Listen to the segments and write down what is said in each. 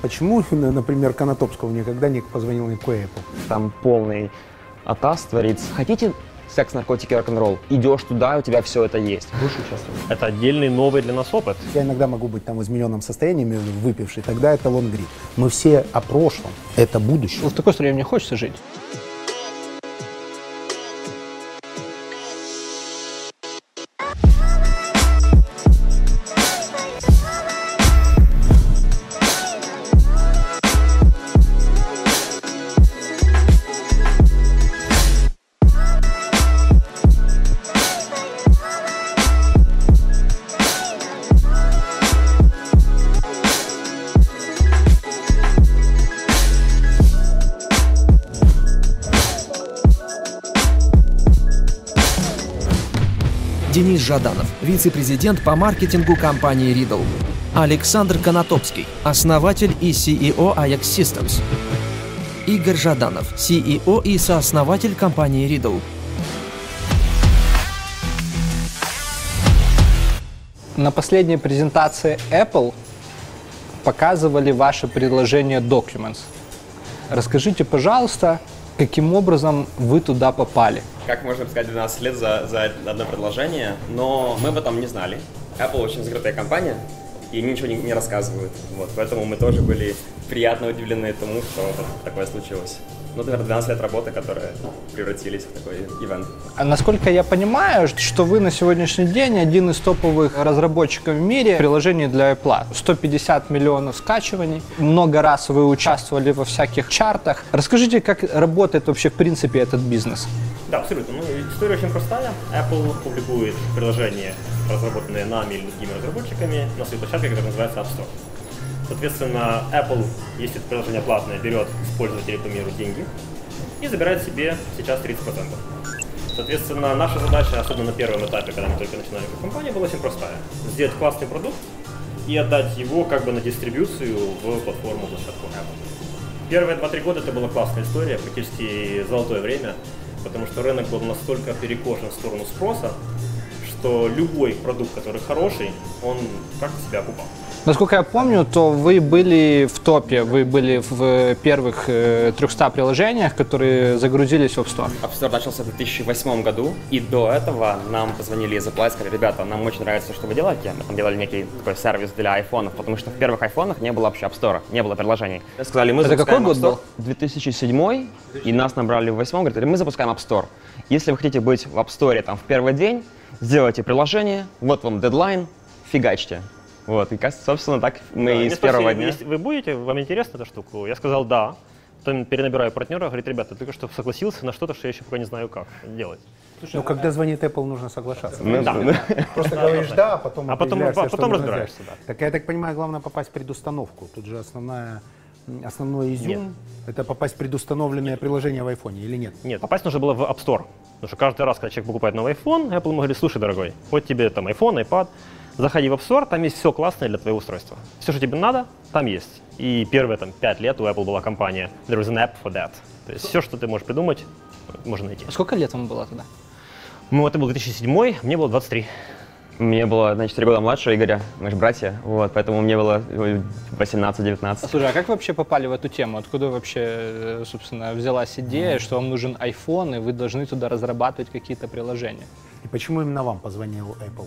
Почему, например, Конотопского никогда не позвонил никакой Apple? Там полный атас творится. Хотите секс, наркотики, рок-н-ролл? Идешь туда, у тебя все это есть. Будешь участвовать? Это отдельный новый для нас опыт. Я иногда могу быть там в измененном состоянии, выпивший, тогда это лонгрид. Мы все о прошлом, это будущее. Ну, в такой стране мне хочется жить. Денис Жаданов, вице-президент по маркетингу компании Riddle. Александр Конотопский, основатель и CEO Ajax Systems. Игорь Жаданов, CEO и сооснователь компании Riddle. На последней презентации Apple показывали ваше приложение Documents. Расскажите, пожалуйста, каким образом вы туда попали? Как можно сказать, 12 лет за одно предложение, но мы об этом не знали. Apple очень закрытая компания, и они ничего не рассказывают. Вот, поэтому мы тоже были приятно удивлены тому, что вот такое случилось. Ну, наверное, 12 лет работы, которые превратились в такой ивент. А насколько я понимаю, что вы на сегодняшний день один из топовых разработчиков в мире приложений для Apple. 150 миллионов скачиваний, много раз вы участвовали во всяких чартах. Расскажите, как работает вообще в принципе этот бизнес? Да, абсолютно. Ну, история очень простая. Apple публикует приложения, разработанные нами или другими разработчиками, на своей площадке, которая называется App Store. Соответственно, Apple, если это приложение платное, берет с пользователей по миру деньги и забирает себе сейчас 30%. Соответственно, наша задача, особенно на первом этапе, когда мы только начинали эту компанию, была очень простая. Сделать классный продукт и отдать его как бы на дистрибьюцию в платформу площадку Apple. Первые 2-3 года это была классная история, практически золотое время, потому что рынок был настолько перекошен в сторону спроса, что любой продукт, который хороший, он как-то себя окупал. Насколько я помню, то вы были в топе, вы были в первых 300 приложениях, которые загрузились в App Store. App Store начался в 2008 году, и до этого нам позвонили из Apple и сказали: ребята, нам очень нравится, что вы делаете. Мы там делали некий такой сервис для айфонов, потому что в первых айфонах не было вообще App Store, не было приложений. Сказали, мы запускаем App Store. Это какой год был? 2007, и нас набрали в 2008, говорили, мы запускаем App Store. Если вы хотите быть в App Store там в первый день, сделайте приложение, вот вам дедлайн, фигачьте. Вот, и, собственно, так мы да, и с первого дня. Вы будете? Вам интересна эта штука? Я сказал «да». Потом перенабираю партнера, говорит: ребята, только что согласился на что-то, что я еще пока не знаю, как делать. Слушай, ну, когда звонит Apple, нужно соглашаться. Ну, да. Просто говоришь «да», а потом разбираешься. Да. Так, я так понимаю, главное попасть в предустановку. Тут же основной изюм это попасть в предустановленное приложение в айфоне или нет? Нет, попасть нужно было в App Store. Потому что каждый раз, когда человек покупает новый iPhone, Apple ему говорит: слушай, дорогой, вот тебе там iPhone, iPad. Заходи в App Store, там есть все классное для твоего устройства. Все, что тебе надо, там есть. И первые там 5 лет у Apple была компания There is an app for that. То есть все, что ты можешь придумать, можно найти. А сколько лет вам было тогда? Ну, это был 2007, мне было 23. Мне было на 4 года младше Игоря, мы же братья, вот, поэтому мне было 18-19. А, слушай, а как вы вообще попали в эту тему? Откуда вообще, собственно, взялась идея, что вам нужен iPhone, и вы должны туда разрабатывать какие-то приложения? И почему именно вам позвонил Apple?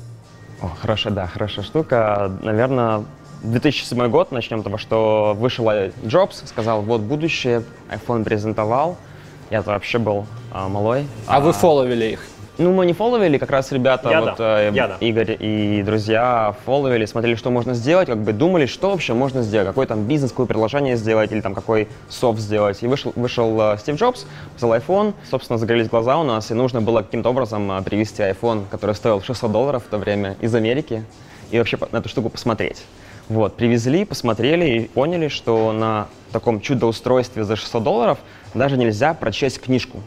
О, хорошая, да, хорошая штука. Наверное, 2007 год, начнем с того, что вышел Джобс, сказал, вот будущее, iPhone презентовал. Я-то вообще был малой. А вы фолловили их? Ну, мы не фолловили, как раз ребята, Игорь и друзья фолловили, смотрели, что можно сделать, как бы думали, что вообще можно сделать, какой там бизнес, какое приложение сделать или там какой софт сделать. И вышел Стив Джобс, взял iPhone, собственно, загорелись глаза у нас, и нужно было каким-то образом привезти iPhone, который стоил $600 в то время, из Америки, и вообще на эту штуку посмотреть. Вот, привезли, посмотрели и поняли, что на таком чудо-устройстве за $600 даже нельзя прочесть книжку.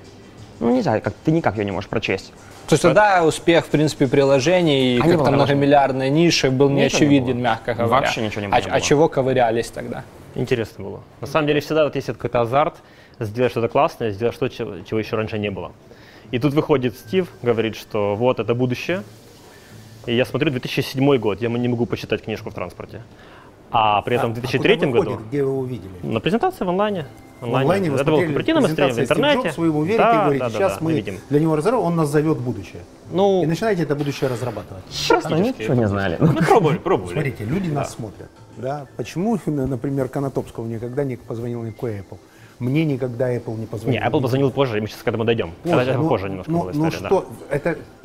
Ну, нельзя, ты никак ее не можешь прочесть. То есть тогда успех, в принципе, приложений и как-то многомиллиардной ниши был неочевиден, мягко говоря. Вообще ничего не было. А чего ковырялись тогда? Интересно было. На самом деле всегда вот есть какой-то азарт сделать что-то классное, сделать что-то, чего еще раньше не было. И тут выходит Стив, говорит, что вот это будущее. И я смотрю 2007 год, я не могу почитать книжку в транспорте. А при этом в 2003 году... Где вы увидели? На презентации в онлайне. В онлайне это было в корпоративном стриме, в интернете. Вы его верите и говорите, сейчас мы видим. Для него разорвем, он нас зовет в будущее. Ну, и начинаете это будущее разрабатывать. Честно, ничего не знали. Ну, пробовали. Смотрите, люди нас смотрят. Да? Почему, например, Конотопскому никогда не позвонил никакой Apple? Мне никогда Apple не позвонил. Нет, Apple позвонил позже, мы сейчас к этому дойдем. Позже немножко была история. Ну что,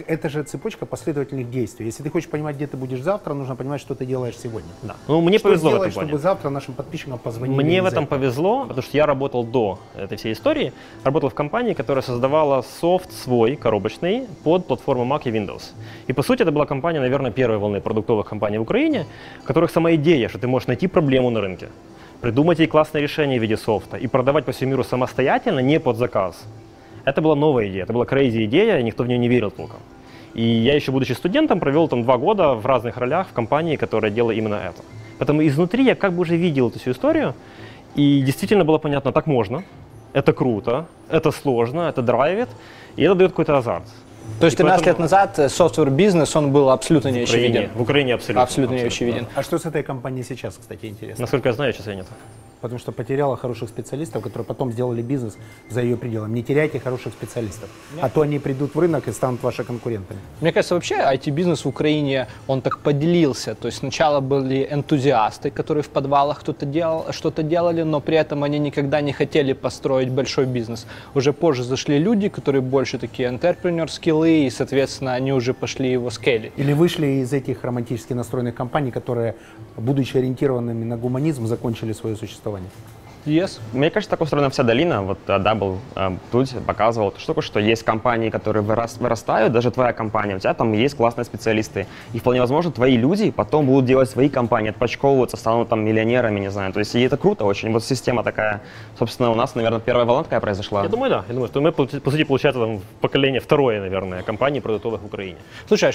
это же цепочка последовательных действий. Если ты хочешь понимать, где ты будешь завтра, нужно понимать, что ты делаешь сегодня. Да. Ну, мне повезло в этом плане. Чтобы завтра нашим подписчикам позвонили. Мне в этом повезло, потому что я работал до этой всей истории. Работал в компании, которая создавала софт свой, коробочный, под платформу Mac и Windows. И, по сути, это была компания, наверное, первой волны продуктовых компаний в Украине, у которых сама идея, что ты можешь найти проблему на рынке, придумать ей классное решение в виде софта и продавать по всему миру самостоятельно, не под заказ. Это была новая идея, это была crazy идея, и никто в нее не верил толком. И я еще, будучи студентом, провел там 2 года в разных ролях в компании, которая делала именно это. Поэтому изнутри я как бы уже видел эту всю историю, и действительно было понятно, так можно, это круто, это сложно, это драйвит, и это дает какой-то азарт. То есть 13 лет назад софтвер-бизнес, он был абсолютно неочевиден. В Украине абсолютно неочевиден. Да. А что с этой компанией сейчас, кстати, интересно? Насколько я знаю, сейчас ее нет. Потому что потеряла хороших специалистов, которые потом сделали бизнес за ее пределом. Не теряйте хороших специалистов, а то они придут в рынок и станут вашими конкурентами. Мне кажется, вообще IT-бизнес в Украине, он так поделился. То есть сначала были энтузиасты, которые в подвалах что-то делали, но при этом они никогда не хотели построить большой бизнес. Уже позже зашли люди, которые больше такие entrepreneur-скиллы, и, соответственно, они уже пошли его скейлить. Или вышли из этих романтически настроенных компаний, которые, будучи ориентированными на гуманизм, закончили свое существование. Yes. Мне кажется, так устроена вся долина. Вот Дабл тут показывал эту штуку, что есть компании, которые вырастают, даже твоя компания, у тебя там есть классные специалисты. И вполне возможно, твои люди потом будут делать свои компании, отпочковываться, станут там миллионерами, не знаю. То есть и это круто очень. Вот система такая, собственно, у нас, наверное, первая волна такая произошла. Я думаю, да. Я думаю, что мы, по сути, получается там, поколение второе, наверное, компании продуктовых в Украине. Слушай,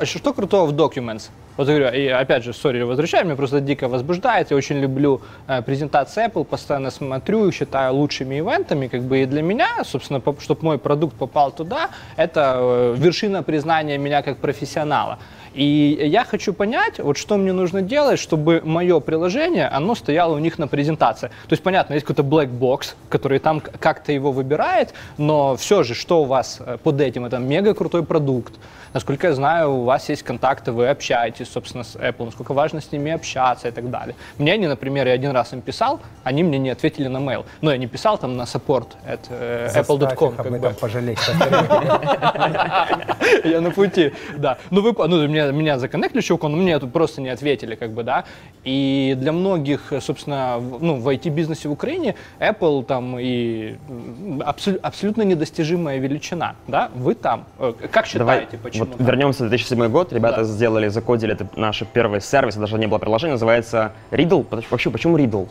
а что крутого в Documents? Вот я говорю, и опять же, сори, возвращаю, меня просто дико возбуждает. Я очень люблю презентации Apple, постоянно смотрю и считаю лучшими ивентами, как бы и для меня, собственно, чтобы мой продукт попал туда, это вершина признания меня как профессионала. И я хочу понять, вот что мне нужно делать, чтобы мое приложение, оно стояло у них на презентации. То есть, понятно, есть какой-то black box, который там как-то его выбирает, но все же, что у вас под этим? Это мега крутой продукт. Насколько я знаю, у вас есть контакты, вы общаетесь, собственно, с Apple, насколько важно с ними общаться и так далее. Мне они, например, я один раз им писал, они мне не ответили на mail. Но я не писал там на support@apple.com. Я на пути, да. Ну, меня законнектили, чувак, но мне тут просто не ответили, как бы, да. И для многих, собственно, ну, в IT-бизнесе в Украине Apple там и абсолютно недостижимая величина, да. Вы там. Как считаете, почему? Вот вернемся в 2007 год, ребята сделали, закодили наш первый сервис, даже не было приложения, называется Riddle. Вообще, почему Riddle?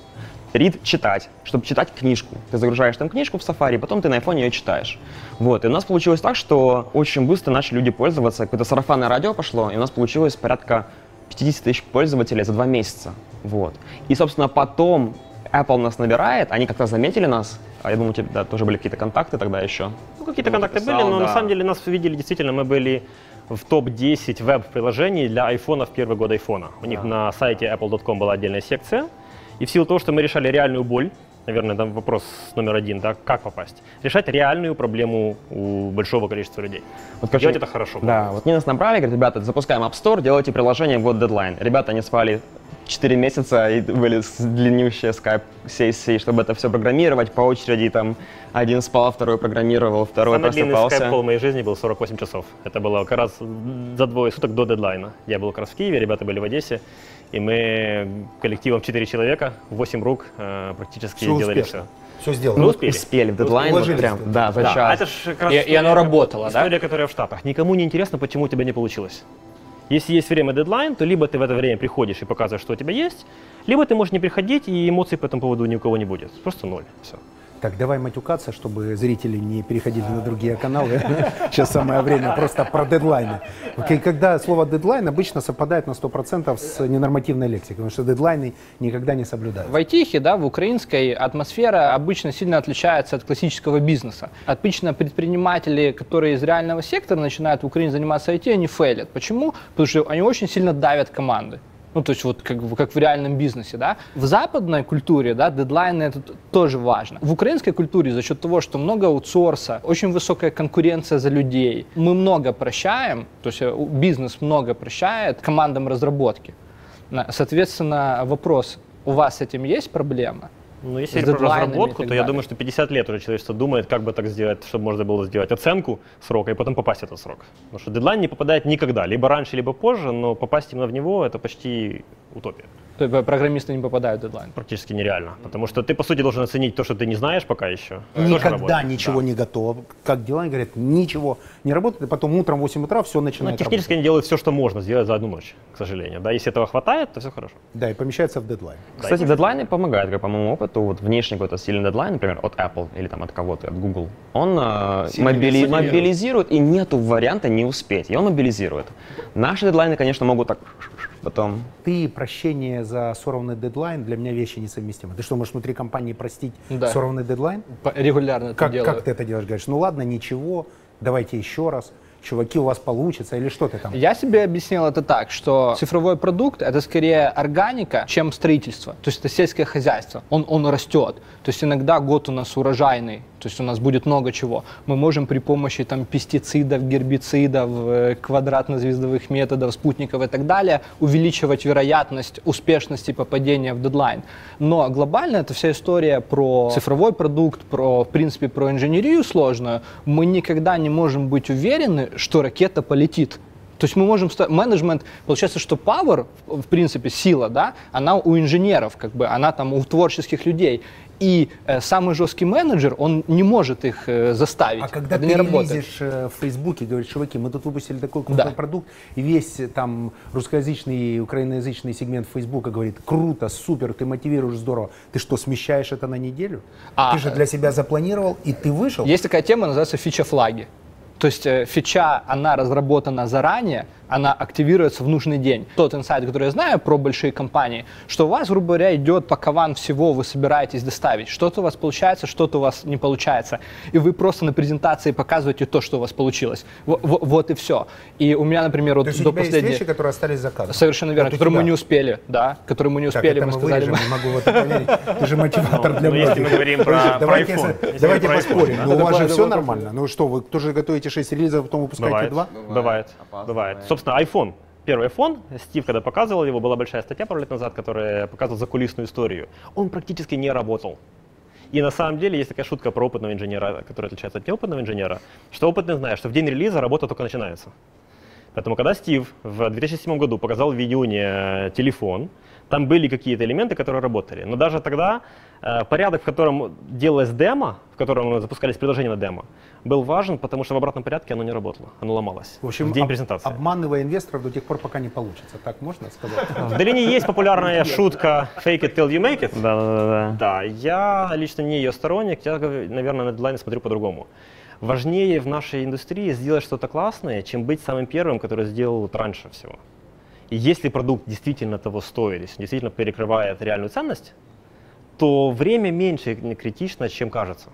Read — читать, чтобы читать книжку. Ты загружаешь там книжку в Safari, потом ты на iPhone ее читаешь. Вот. И у нас получилось так, что очень быстро начали люди пользоваться. Какое-то сарафанное радио пошло, и у нас получилось порядка 50 тысяч пользователей за 2 месяца. Вот. И, собственно, потом Apple нас набирает, они как-то заметили нас. Я думаю, у тебя тоже были какие-то контакты тогда еще. Ну, какие-то контакты были, но на самом деле нас видели действительно, мы были в топ-10 веб-приложений для iPhone в первый год iPhone. У них на сайте apple.com была отдельная секция. И в силу того, что мы решали реальную боль, наверное, там вопрос №1, да, как попасть, решать реальную проблему у большого количества людей. Вот, короче, делать это хорошо. Да, вот мне нас направили, говорят, ребята, запускаем App Store, делайте приложение, вот дедлайн. Ребята, они спали 4 месяца и были длиннющие скайп-сессии, чтобы это все программировать по очереди, там, один спал, второй программировал, второй просыпался. Самый длинный скайп-кол в моей жизни был 48 часов. Это было как раз за 2 суток до дедлайна. Я был как раз в Киеве, ребята были в Одессе. И мы коллективом 4 человека, 8 рук практически делали все. Все сделали. Ну, успели, дедлайн вот прям, да, за час. И оно работало, да? История, которая в Штатах. Никому не интересно, почему у тебя не получилось. Если есть время дедлайн, то либо ты в это время приходишь и показываешь, что у тебя есть, либо ты можешь не приходить, и эмоций по этому поводу ни у кого не будет. Просто 0, все. Так, давай матюкаться, чтобы зрители не переходили на другие каналы. Сейчас самое время просто про дедлайны. Когда слово дедлайн обычно совпадает на 100% с ненормативной лексикой, потому что дедлайны никогда не соблюдают. В айтихе, да, в украинской атмосфера обычно сильно отличается от классического бизнеса. Обычно предприниматели, которые из реального сектора начинают в Украине заниматься IT, они фейлят. Почему? Потому что они очень сильно давят команды. Ну, то есть вот как в реальном бизнесе, да. В западной культуре, да, дедлайны — это тоже важно. В украинской культуре за счет того, что много аутсорса, очень высокая конкуренция за людей, мы много прощаем, то есть бизнес много прощает командам разработки. Соответственно, вопрос, у вас с этим есть проблема? Ну, если про разработку, то я думаю, что 50 лет уже человечество думает, как бы так сделать, чтобы можно было сделать оценку срока и потом попасть в этот срок. Потому что дедлайн не попадает никогда, либо раньше, либо позже, но попасть именно в него — это почти утопия. То есть программисты не попадают в дедлайн? Практически нереально, потому что ты, по сути, должен оценить то, что ты не знаешь пока еще. Никогда ничего не готово. Как дедлайн говорят, ничего не работает, и потом утром в 8 утра все начинает. Ну, технически они делают все, что можно сделать за одну ночь, к сожалению. Да, если этого хватает, то все хорошо. Да, и помещается в дедлайн. Кстати, дедлайны помогают, как по моему опыту. Вот внешний какой-то сильный дедлайн, например, от Apple или там от кого-то, от Google, он мобилизирует, и нету варианта не успеть, и он мобилизирует. Наши дедлайны, конечно, могут так... Потом. Ты прощение за сорванный дедлайн для меня вещи несовместимы. Ты что, можешь внутри компании простить сорванный дедлайн? Регулярно это делаю. Как ты это делаешь? Говоришь, ну ладно, ничего, давайте еще раз. Чуваки, у вас получится, или что ты там? Я себе объяснил это так, что цифровой продукт — это скорее органика, чем строительство. То есть это сельское хозяйство, он растет. То есть иногда год у нас урожайный, то есть у нас будет много чего. Мы можем при помощи там, пестицидов, гербицидов, квадратно-звездовых методов, спутников и так далее увеличивать вероятность успешности попадения в дедлайн. Но глобально это вся история про цифровой продукт, про, в принципе, про инженерию сложную. Мы никогда не можем быть уверены, что ракета полетит. То есть мы можем... Менеджмент... Получается, что power, в принципе, сила, да, она у инженеров, как бы, она там у творческих людей. И самый жесткий менеджер, он не может их заставить. А когда ты лезешь в Фейсбуке, говоришь, чуваки, мы тут выпустили такой крутой продукт, и весь там русскоязычный и украиноязычный сегмент Фейсбука говорит, круто, супер, ты мотивируешь, здорово. Ты что, смещаешь это на неделю? Ты же для себя запланировал, и ты вышел. Есть такая тема, называется фича-флаги. То есть фича, она разработана заранее, она активируется в нужный день. Тот инсайт, который я знаю про большие компании, что у вас, грубо говоря, идет пакован всего, вы собираетесь доставить. Что-то у вас получается, что-то у вас не получается. И вы просто на презентации показываете то, что у вас получилось. Вот и все. И у меня, например, вот до последней... вещи, которые остались заказаны. Совершенно верно, которые мы не успели, да. Которые мы не успели, мы сказали... Так, это мы вырежем, не могу в это поверить. Ты же мотиватор для многих. Если мы говорим про iPhone. Давайте поспорим. У вас же все нормально. Ну что, вы тоже готовите 6 релизов, потом выпускаете 2? Бывает. Собственно, iPhone. Первый iPhone, Стив, когда показывал его, была большая статья пару лет назад, которая показывала закулисную историю. Он практически не работал. И на самом деле есть такая шутка про опытного инженера, которая отличается от неопытного инженера, что опытный знает, что в день релиза работа только начинается. Поэтому, когда Стив в 2007 году показал в июне телефон, там были какие-то элементы, которые работали. Но даже тогда порядок, в котором делалось демо, в котором запускались приложения на демо, был важен, потому что в обратном порядке оно не работало, оно ломалось в общем, в день презентации. Обманывая инвесторов до тех пор, пока не получится, так можно сказать? В долине есть популярная шутка «fake it till you make it». Да, я лично не ее сторонник, я, наверное, на дедлайны смотрю по-другому. Важнее в нашей индустрии сделать что-то классное, чем быть самым первым, который сделал раньше всего. И если продукт действительно того стоит, если действительно перекрывает реальную ценность, то время меньше критично, чем кажется.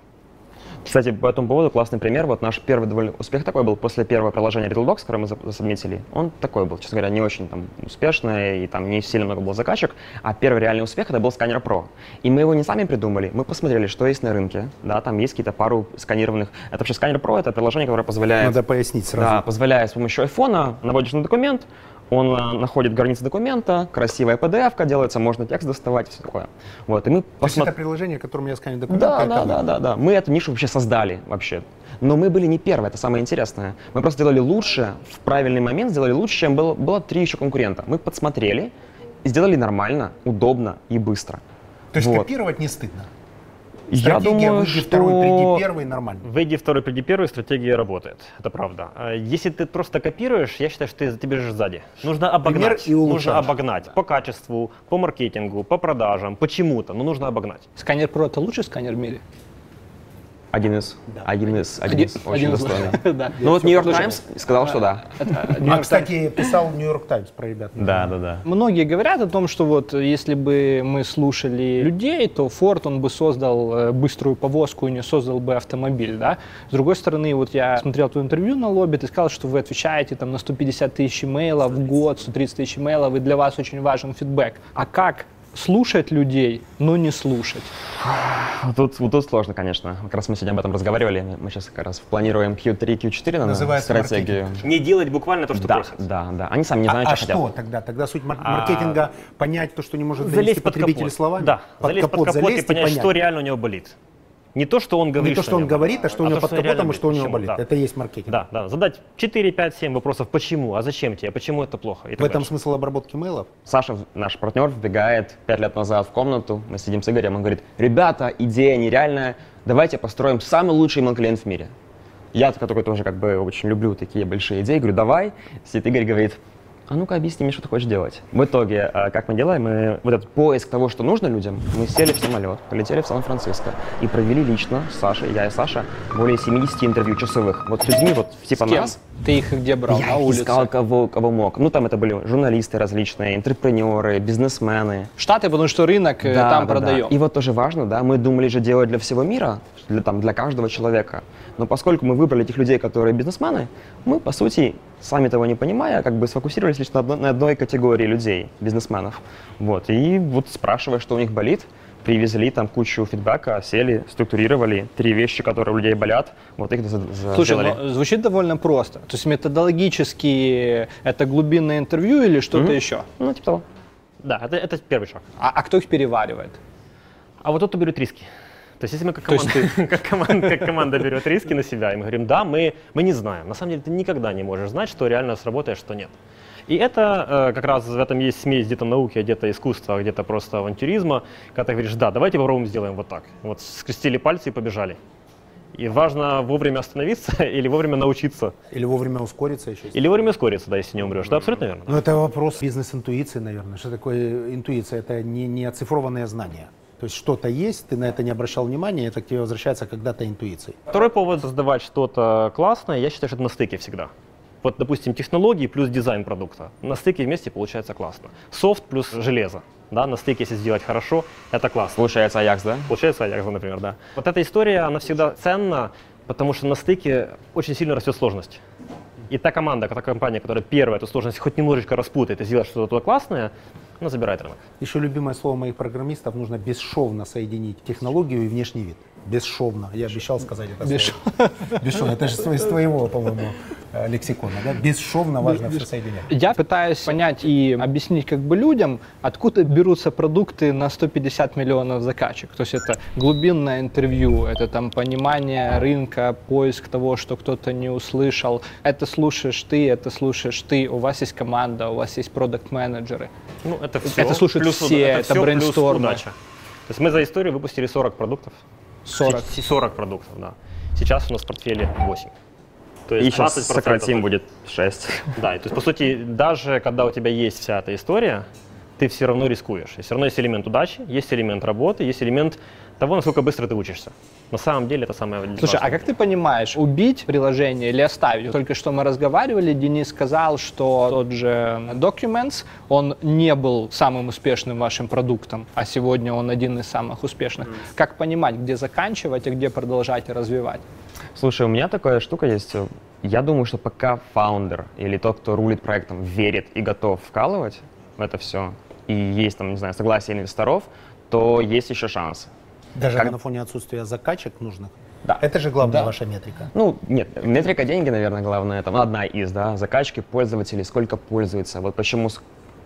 Кстати, по этому поводу классный пример. Вот наш первый довольно успех такой был после первого приложения Readdle, которое мы засубмитили. Он такой был, честно говоря, не очень там, успешный, и там не сильно много было заказчик. А первый реальный успех — это был Scanner Pro. И мы его не сами придумали, мы посмотрели, что есть на рынке. Да, там есть какие-то пару сканированных... Это вообще Scanner Pro — это приложение, которое позволяет... Надо пояснить сразу. Да, позволяет с помощью айфона, наводишь на документ, он находит границы документа, красивая PDF-ка делается, можно текст доставать, все такое. Вот, и мы это приложение, которым я сканирую документы? Да. Мы эту нишу вообще создали вообще. Но мы были не первые, это самое интересное. Мы просто делали лучше, в правильный момент сделали лучше, чем было 3 еще конкурента. Мы подсмотрели, сделали нормально, удобно и быстро. То есть копировать не стыдно? Я думаю, выйди второй, приди первый, нормально. Выйди второй, приди первый, стратегия работает, это правда. Если ты просто копируешь, я считаю, что ты бежишь сзади. Нужно обогнать, по качеству, по маркетингу, по продажам, почему-то, но нужно обогнать. Сканер Pro — это лучший сканер в мире? Один из. Да. Ну вот New York Times сказал, что да. А, кстати, писал New York Times про ребят. Да. Многие говорят о том, что вот если бы мы слушали людей, то Ford, он бы создал быструю повозку и не создал бы автомобиль, да. С другой стороны, вот я смотрел твое интервью на Лобби, ты сказал, что вы отвечаете там на 150 тысяч имейлов в год, 130 тысяч имейлов, и для вас очень важен фидбэк. А как слушать людей, но не слушать? Тут сложно, конечно. Как раз мы сегодня об этом разговаривали. Мы сейчас как раз планируем Q3, Q4 на стратегию. Не делать буквально то, что просят. Да. Они сами не знают, что хотят. А что тогда? Тогда суть маркетинга — понять то, что не может донести потребитель словами? Да, залезть под капот и понять, что реально у него болит. Не то, что он говорит. Не то, что он говорит, а что у него под капотом и что у него болит. Это и есть маркетинг. Да. Задать 4, 5, 7 вопросов. Почему? А зачем тебе? Почему это плохо? В этом смысл обработки мейлов? Саша, наш партнер, вбегает 5 лет назад в комнату. Мы сидим с Игорем, он говорит: ребята, идея нереальная. Давайте построим самый лучший email-клиент в мире. Я, который тоже как бы очень люблю такие большие идеи, говорю: давай. Сидит Игорь, говорит: а ну-ка объясни мне, что ты хочешь делать. В итоге, как мы делаем, мы вот этот поиск того, что нужно людям, мы сели в самолет, полетели в Сан-Франциско и провели лично с Сашей, я и Саша, более 70 интервью часовых. Вот с людьми, вот типа нас. Ты их где брал? Я искал кого мог. Ну там это были журналисты различные, интерпренеры, бизнесмены. Штаты, потому что рынок там продаем. И вот тоже важно, да, мы думали же делать для всего мира, для каждого человека. Но поскольку мы выбрали тех людей, которые бизнесмены, мы, по сути, сами того не понимая, как бы сфокусировались лишь на одной категории людей, бизнесменов. Вот. И вот спрашивая, что у них болит, привезли там кучу фидбэка, сели, структурировали 3 вещи, которые у людей болят, вот их заделали. Слушай, ну, звучит довольно просто. То есть методологически это глубинное интервью или что-то еще? Ну, типа того. Да, это первый шаг. А кто их переваривает? А вот тот, кто берет риски. То есть если мы как команда берет риски на себя, и мы говорим: да, мы не знаем. На самом деле ты никогда не можешь знать, что реально сработает, что нет. И это как раз в этом есть смесь где-то науки, где-то искусства, где-то просто авантюризма. Когда ты говоришь: да, давайте попробуем сделаем вот так. Вот скрестили пальцы и побежали. И важно вовремя остановиться или вовремя научиться. Или вовремя ускориться еще. Или вовремя ускориться, да, если не умрешь. Да, абсолютно верно. Но это вопрос бизнес-интуиции, наверное. Что такое интуиция? Это не оцифрованное знание. То есть что-то есть, ты на это не обращал внимания, это к тебе возвращается когда-то интуицией. Второй повод создавать что-то классное, я считаю, что это на стыке всегда. Вот, допустим, технологии плюс дизайн продукта. На стыке вместе получается классно. Софт плюс железо. Да, на стыке, если сделать хорошо, это классно. Получается Ajax, да? Получается Ajax, например, да. Вот эта история, она всегда ценна, потому что на стыке очень сильно растет сложность. И та команда, та компания, которая первая эту сложность хоть немножечко распутает и сделает что-то классное, она забирает рынок. Еще любимое слово моих программистов: нужно бесшовно соединить технологию и внешний вид. Бесшовно. Я обещал сказать это слово. Бесшовно. Это же из твоего, по-моему, лексикона. Да? Бесшовно важно все соединять. Я пытаюсь понять и объяснить как бы людям, откуда берутся продукты на 150 миллионов заказчиков. То есть это глубинное интервью, это там понимание рынка, поиск того, что кто-то не услышал. Это слушаешь ты, у вас есть команда, у вас есть продакт-менеджеры. Ну, это все. Это слушают плюс, все, это брейнстормы. То есть мы за историю выпустили 40 продуктов. 40 продуктов, да. Сейчас у нас в портфеле 8. То есть и сейчас сократим, будет 6. Да, и, то есть, по сути, даже когда у тебя есть вся эта история, ты все равно рискуешь. И все равно есть элемент удачи, есть элемент работы, есть элемент того, насколько быстро ты учишься. На самом деле это самое важное. Слушай, а как ты понимаешь, убить приложение или оставить? Только что мы разговаривали, Денис сказал, что тот же Documents, он не был самым успешным вашим продуктом, а сегодня он один из самых успешных. Как понимать, где заканчивать, а где продолжать и развивать? Слушай, у меня такая штука есть. Я думаю, что пока фаундер или тот, кто рулит проектом, верит и готов вкалывать в это все, и есть там, не знаю, согласие инвесторов, то есть еще шанс. Даже на фоне отсутствия закачек нужных? Да. Это же главная ваша метрика? Ну, нет, метрика деньги, наверное, главная. Это одна из, да, закачки пользователей, сколько пользуется. Вот почему,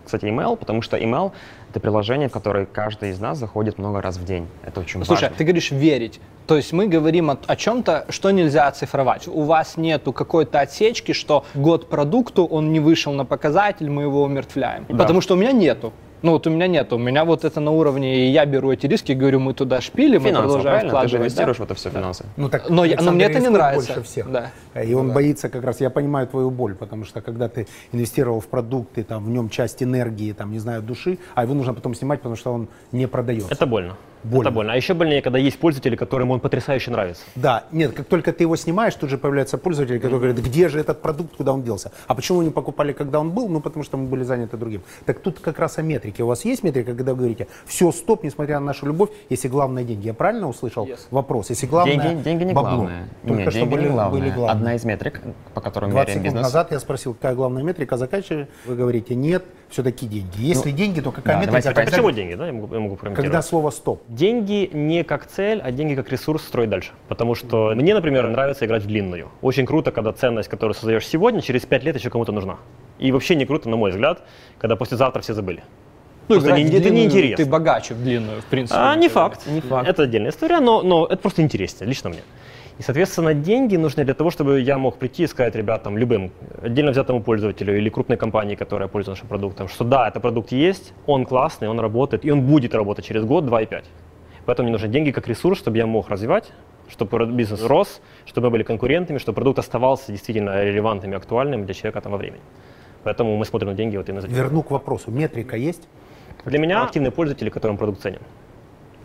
кстати, email, потому что email — это приложение, в которое каждый из нас заходит много раз в день. Это очень важно. Слушай, ты говоришь верить. То есть мы говорим о чем-то, что нельзя оцифровать. У вас нету какой-то отсечки, что год продукту, он не вышел на показатель, мы его умертвляем. Да. Потому что у меня нету. Ну вот у меня нет, у меня вот это на уровне, и я беру эти риски, говорю, мы туда шпили, мы продолжаем вкладывать. Ты же инвестируешь в это все финансы. Ну, так, но мне это не нравится. Больше всех. Да. И он боится как раз, я понимаю твою боль, потому что когда ты инвестировал в продукты, там в нем часть энергии, там не знаю, души, а его нужно потом снимать, потому что он не продается. Это больно. Больно. Это больно. А еще больнее, когда есть пользователи, которым он потрясающе нравится. Да, нет, как только ты его снимаешь, тут же появляются пользователи, которые говорят, где же этот продукт, куда он делся. А почему вы не покупали, когда он был? Ну, потому что мы были заняты другим. Так тут как раз о метрике. У вас есть метрика, когда вы говорите, все, стоп, несмотря на нашу любовь, если главное деньги. Я правильно услышал вопрос? Если главное деньги не бабло. Главное. Только нет, что деньги были, не главное. Были главные. Одна из метрик, по которым меряем бизнес. 20 секунд назад я спросил, какая главная метрика, а заканчивая, вы говорите, нет, все-таки деньги. Если деньги, то какая метрика? Почему деньги? Да, я могу когда слово «стоп». Деньги не как цель, а деньги как ресурс строить дальше. Потому что мне, например, нравится играть в длинную. Очень круто, когда ценность, которую создаешь сегодня, через 5 лет еще кому-то нужна. И вообще не круто, на мой взгляд, когда послезавтра все забыли. Ну, это неинтересно. Ты богаче в длинную, в принципе. Не факт. Это отдельная история, но это просто интереснее, лично мне. И, соответственно, деньги нужны для того, чтобы я мог прийти и сказать ребятам, любым отдельно взятому пользователю или крупной компании, которая пользуется нашим продуктом, что да, этот продукт есть, он классный, он работает, и он будет работать через год, два и пять. Поэтому мне нужны деньги как ресурс, чтобы я мог развивать, чтобы бизнес рос, чтобы мы были конкурентами, чтобы продукт оставался действительно релевантным и актуальным для человека там во времени. Поэтому мы смотрим на деньги вот именно за деньги. Верну к вопросу. Метрика есть? Для меня активные пользователи, которым продукт ценен.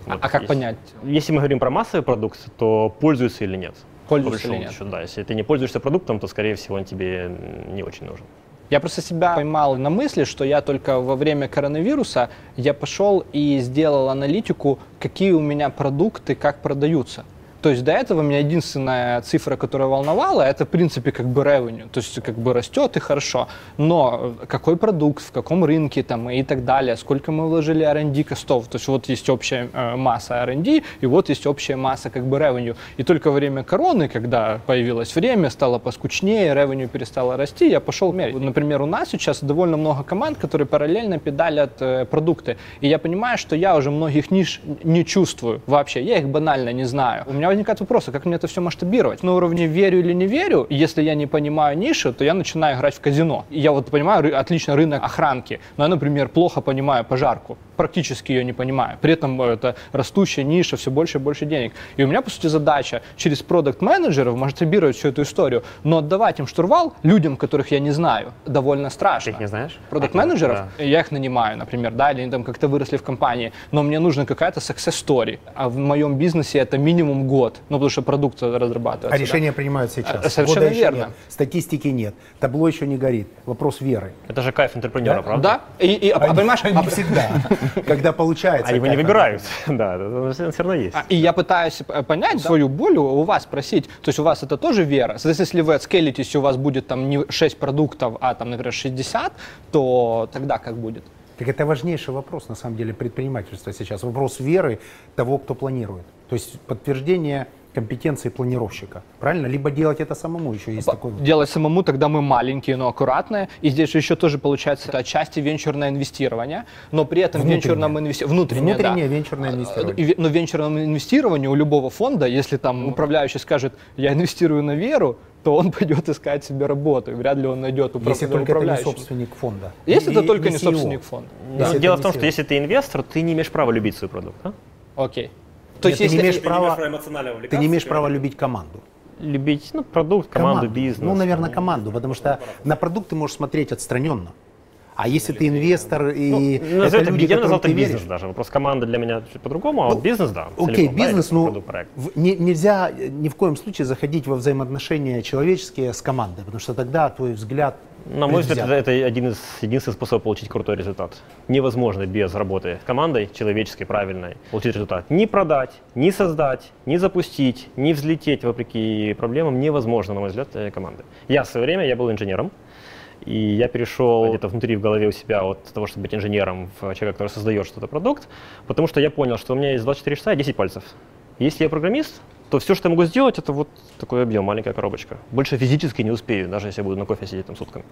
Вот а как понять? Если мы говорим про массовый продукт, то пользуется или нет? Пользуется или нет? Да, если ты не пользуешься продуктом, то, скорее всего, он тебе не очень нужен. Я просто себя поймал на мысли, что я только во время коронавируса я пошел и сделал аналитику, какие у меня продукты, как продаются. То есть до этого меня единственная цифра, которая волновала, это в принципе как бы revenue, то есть как бы растет и хорошо, но какой продукт, в каком рынке там и так далее, сколько мы вложили R&D костов, то есть вот есть общая масса R&D и вот есть общая масса как бы revenue. И только во время короны, когда появилось время, стало поскучнее, revenue перестало расти, я пошел мерить. Например, у нас сейчас довольно много команд, которые параллельно педалят продукты, и я понимаю, что я уже многих ниш не чувствую вообще, я их банально не знаю. У меня возникает вопрос, как мне это все масштабировать? На уровне верю или не верю, если я не понимаю нишу, то я начинаю играть в казино. Я вот понимаю отлично рынок охранки, но я, например, плохо понимаю пожарку, практически ее не понимаю. При этом это растущая ниша, все больше и больше денег. И у меня, по сути, задача через продакт-менеджеров масштабировать всю эту историю, но отдавать им штурвал людям, которых я не знаю, довольно страшно. Ты их не знаешь? Продакт-менеджеров, да. Я их нанимаю, например, да, или они там как-то выросли в компании, но мне нужна какая-то success story. А в моем бизнесе это минимум год. Ну, потому что продукт разрабатывается. А решения принимают сейчас. Совершенно верно. Нет. Статистики нет. Табло еще не горит. Вопрос веры. Это же кайф интерпренера, да? Правда? Да. Понимаешь, всегда. Когда получается. Они его не выбирают. Да, все равно есть. И я пытаюсь понять свою боль у вас, спросить. То есть у вас это тоже вера? Соответственно, если вы отскейлитесь, у вас будет там не 6 продуктов, а там, например, 60, то тогда как будет? Так это важнейший вопрос, на самом деле, предпринимательства сейчас. Вопрос веры того, кто планирует. То есть подтверждение компетенции планировщика, правильно? Либо делать это самому, еще есть такой... Делать самому, тогда мы маленькие, но аккуратные. И здесь же еще тоже получается это отчасти венчурное инвестирование, но при этом внутреннее венчурное инвестирование. Но в венчурном инвестировании у любого фонда, если там управляющий скажет, я инвестирую на веру, то он пойдет искать себе работу, и вряд ли он найдет управляющего. Если только это не собственник фонда. Если это только не собственник фонда. Дело в том, что если ты инвестор, ты не имеешь права любить свой продукт. Окей. То есть ты не имеешь права любить команду. Любить продукт, команду, бизнес. Ну, наверное, команду, потому что на продукт ты можешь смотреть отстраненно. А если ты инвестор и это люди, я назвал это бизнес даже. Вопрос команды для меня чуть по-другому, а вот бизнес, да. Окей, бизнес, но нельзя ни в коем случае заходить во взаимоотношения человеческие с командой, потому что тогда твой взгляд... На мой взгляд, это единственный способ получить крутой результат. Невозможно без работы с командой, человеческой, правильной, получить результат. Ни продать, ни создать, ни запустить, ни взлететь вопреки проблемам невозможно, на мой взгляд, команды. Я в свое время, я был инженером. И я перешел где-то внутри в голове у себя от того, чтобы быть инженером, в человека, который создает что-то продукт, потому что я понял, что у меня есть 24 часа и 10 пальцев. Если я программист, то все, что я могу сделать, это вот такой объем, маленькая коробочка. Больше физически не успею, даже если я буду на кофе сидеть там сутками.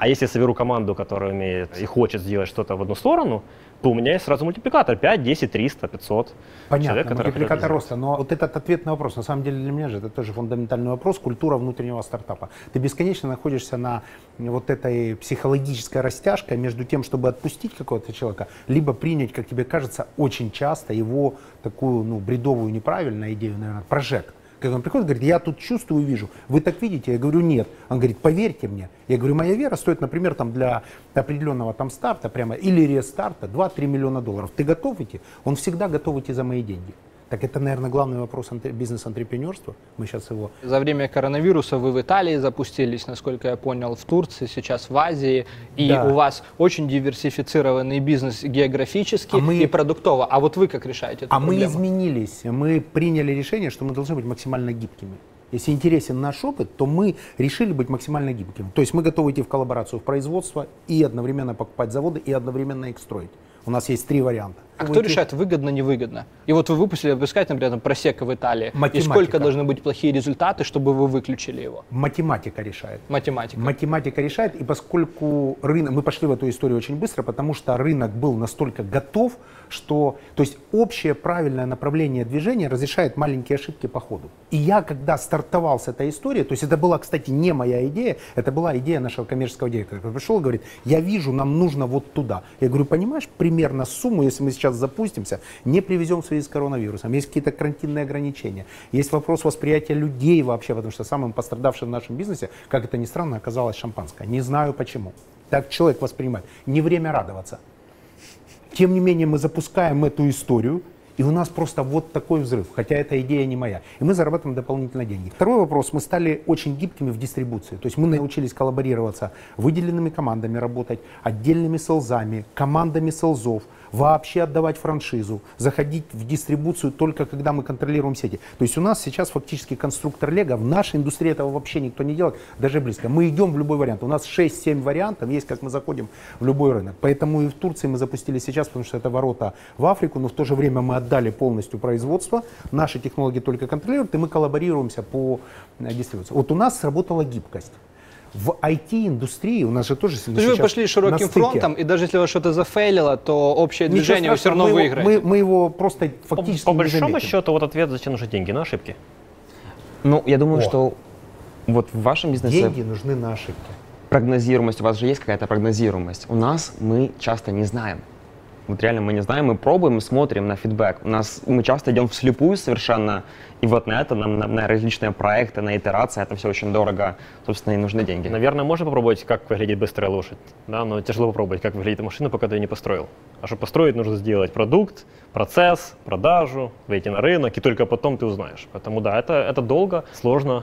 А если я соберу команду, которая умеет и хочет сделать что-то в одну сторону, то у меня есть сразу мультипликатор 5, 10, 300, 500. Понятно, человек, мультипликатор роста. Но вот этот ответ на вопрос, на самом деле для меня же это тоже фундаментальный вопрос, культура внутреннего стартапа. Ты бесконечно находишься на вот этой психологической растяжке между тем, чтобы отпустить какого-то человека, либо принять, как тебе кажется, очень часто его такую бредовую неправильную идею, наверное, прожект. Когда он приходит, говорит, я тут чувствую, вижу. Вы так видите? Я говорю, нет. Он говорит, поверьте мне. Я говорю, моя вера стоит, например, там для определенного там старта прямо или рестарта 2-3 миллиона долларов. Ты готов идти? Он всегда готов идти за мои деньги. Так это, наверное, главный вопрос бизнес-антрепренерства. Мы сейчас его... За время коронавируса вы в Италии запустились, насколько я понял, в Турции, сейчас в Азии. И да. У вас очень диверсифицированный бизнес географически и продуктово. А вот вы как решаете эту проблему? Мы изменились. Мы приняли решение, что мы должны быть максимально гибкими. Если интересен наш опыт, то мы решили быть максимально гибкими. То есть мы готовы идти в коллаборацию в производство и одновременно покупать заводы, и одновременно их строить. У нас есть три варианта. А кто решает, выгодно, невыгодно? И вот вы выпустили, например, там, просека в Италии. Математика. И сколько должны быть плохие результаты, чтобы вы выключили его? Математика решает. Математика. Математика решает, и поскольку рынок... Мы пошли в эту историю очень быстро, потому что рынок был настолько готов, что... То есть общее правильное направление движения разрешает маленькие ошибки по ходу. И я, когда стартовал с этой историей, то есть это была, кстати, не моя идея, это была идея нашего коммерческого директора. Он пришел и говорит, я вижу, нам нужно вот туда. Я говорю, понимаешь, примерно сумму, если мы сейчас запустимся, не привезем в связи с коронавирусом, есть какие-то карантинные ограничения, есть вопрос восприятия людей вообще, потому что самым пострадавшим в нашем бизнесе, как это ни странно, оказалось шампанское. Не знаю почему. Так человек воспринимает. Не время радоваться. Тем не менее, мы запускаем эту историю, и у нас просто вот такой взрыв, хотя эта идея не моя. И мы зарабатываем дополнительно деньги. Второй вопрос. Мы стали очень гибкими в дистрибуции. То есть мы научились коллаборироваться выделенными командами работать, отдельными селзами, командами селзов, вообще отдавать франшизу, заходить в дистрибуцию только когда мы контролируем сети. То есть у нас сейчас фактически конструктор Лего, в нашей индустрии этого вообще никто не делает, даже близко. Мы идем в любой вариант. У нас 6-7 вариантов есть, как мы заходим в любой рынок. Поэтому и в Турции мы запустили сейчас, потому что это ворота в Африку, но в то же время мы отдали полностью производство, наши технологии только контролируют, и мы коллаборируемся по дистрибуции. Вот у нас сработала гибкость. В IT-индустрии у нас же тоже... То есть вы пошли широким фронтом, и даже если вас что-то зафейлило, то общее движение все равно выиграет. Мы его просто фактически по большому счету, вот ответ, зачем нужны деньги на ошибки? Ну, я думаю, что вот в вашем бизнесе... Деньги нужны на ошибки. Прогнозируемость, у вас же есть какая-то прогнозируемость. У нас мы часто не знаем. Вот реально мы не знаем, мы пробуем, смотрим на фидбэк. Мы часто идем вслепую совершенно, и вот на это нам, на различные проекты, на итерации, это все очень дорого, собственно, и нужны деньги. Наверное, можно попробовать, как выглядит быстрая лошадь, да, но тяжело попробовать, как выглядит машина, пока ты ее не построил. А чтобы построить, нужно сделать продукт, процесс, продажу, выйти на рынок, и только потом ты узнаешь. Поэтому да, это долго, сложно.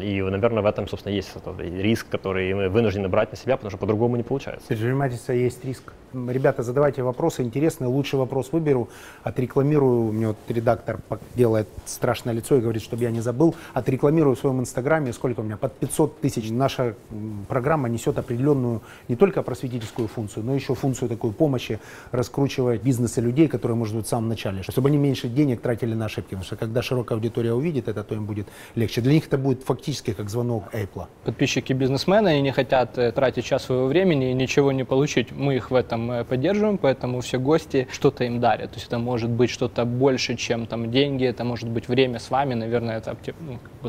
И, наверное, в этом, собственно, есть риск, который мы вынуждены брать на себя, потому что по-другому не получается. Предпринимательство есть риск. Ребята, задавайте вопросы интересные. Лучший вопрос выберу, отрекламирую. У меня вот редактор делает страшное лицо и говорит, чтобы я не забыл. Отрекламирую в своем инстаграме. Сколько у меня? Под 500 тысяч. Наша программа несет определенную не только просветительскую функцию, но еще функцию такой помощи, раскручивая бизнесы людей, которые, может быть, в самом начале. Чтобы они меньше денег тратили на ошибки. Потому что когда широкая аудитория увидит это, то им будет легче. Для них это будет фактически как звонок Apple. Подписчики бизнесмена и не хотят тратить час своего времени и ничего не получить. Мы их в этом поддерживаем, поэтому все гости что-то им дарят. То есть это может быть что-то больше, чем там деньги, это может быть время с вами, наверное, это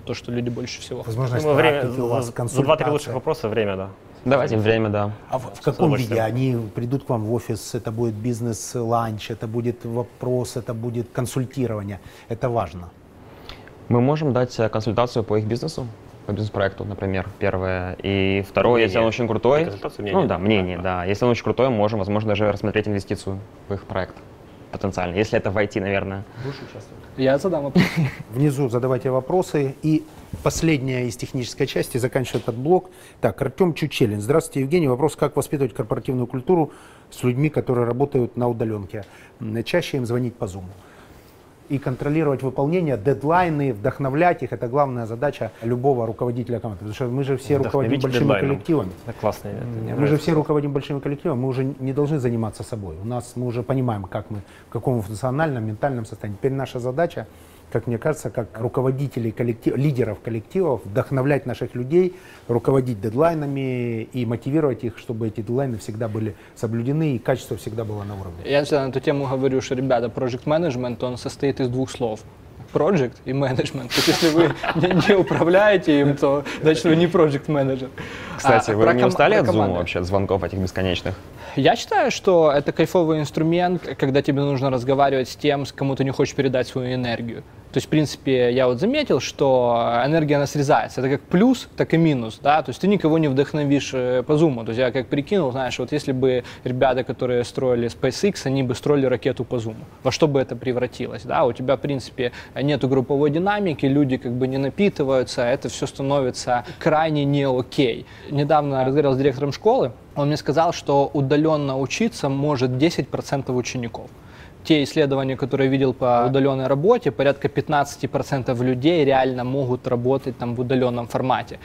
то, что люди больше всего. Возможность тратить у вас консультация. За 2-3 лучших вопроса время, да. Давайте время, да. А в каком виде? Они придут к вам в офис, это будет бизнес-ланч, это будет вопрос, это будет консультирование. Это важно. Мы можем дать консультацию по их бизнесу, по бизнес-проекту, например, первое. И второе, мнение. Если он очень крутой, мнение. Если он очень крутой, мы можем, возможно, даже рассмотреть инвестицию в их проект потенциально, если это в IT, наверное. Будешь участвовать? Я задам вопрос. Внизу задавайте вопросы. И последняя из технической части, заканчивая этот блок. Так, Артем Чучелин. Здравствуйте, Евгений. Вопрос, как воспитывать корпоративную культуру с людьми, которые работают на удаленке? Чаще им звонить по Zoom. И контролировать выполнение, дедлайны, вдохновлять их. Это главная задача любого руководителя команды. Потому что мы же все руководим большими коллективами. Это классно. Мы же все руководим большими коллективами, мы уже не должны заниматься собой. Мы уже понимаем, как мы, в каком функциональном, ментальном состоянии. Теперь наша задача, как мне кажется, как руководителей коллективов, лидеров коллективов, вдохновлять наших людей, руководить дедлайнами и мотивировать их, чтобы эти дедлайны всегда были соблюдены и качество всегда было на уровне. Я всегда на эту тему говорю, что, ребята, project management, он состоит из двух слов. project и management. То есть, если вы не управляете им, то значит вы не project менеджер. Кстати, вы не устали от Zoom вообще, от звонков этих бесконечных? Я считаю, что это кайфовый инструмент, когда тебе нужно разговаривать с тем, кому ты не хочешь передать свою энергию. То есть, в принципе, я вот заметил, что энергия, она срезается. Это как плюс, так и минус, да, то есть ты никого не вдохновишь по Zoom. То есть я как прикинул, знаешь, вот если бы ребята, которые строили SpaceX, они бы строили ракету по Zoom. Во что бы это превратилось, да? У тебя, в принципе, нету групповой динамики, люди как бы не напитываются, это все становится крайне не окей. Недавно разговаривал с директором школы, он мне сказал, что удаленно учиться может 10% учеников. Те исследования, которые я видел по удаленной работе, порядка 15% людей реально могут работать там в удаленном формате.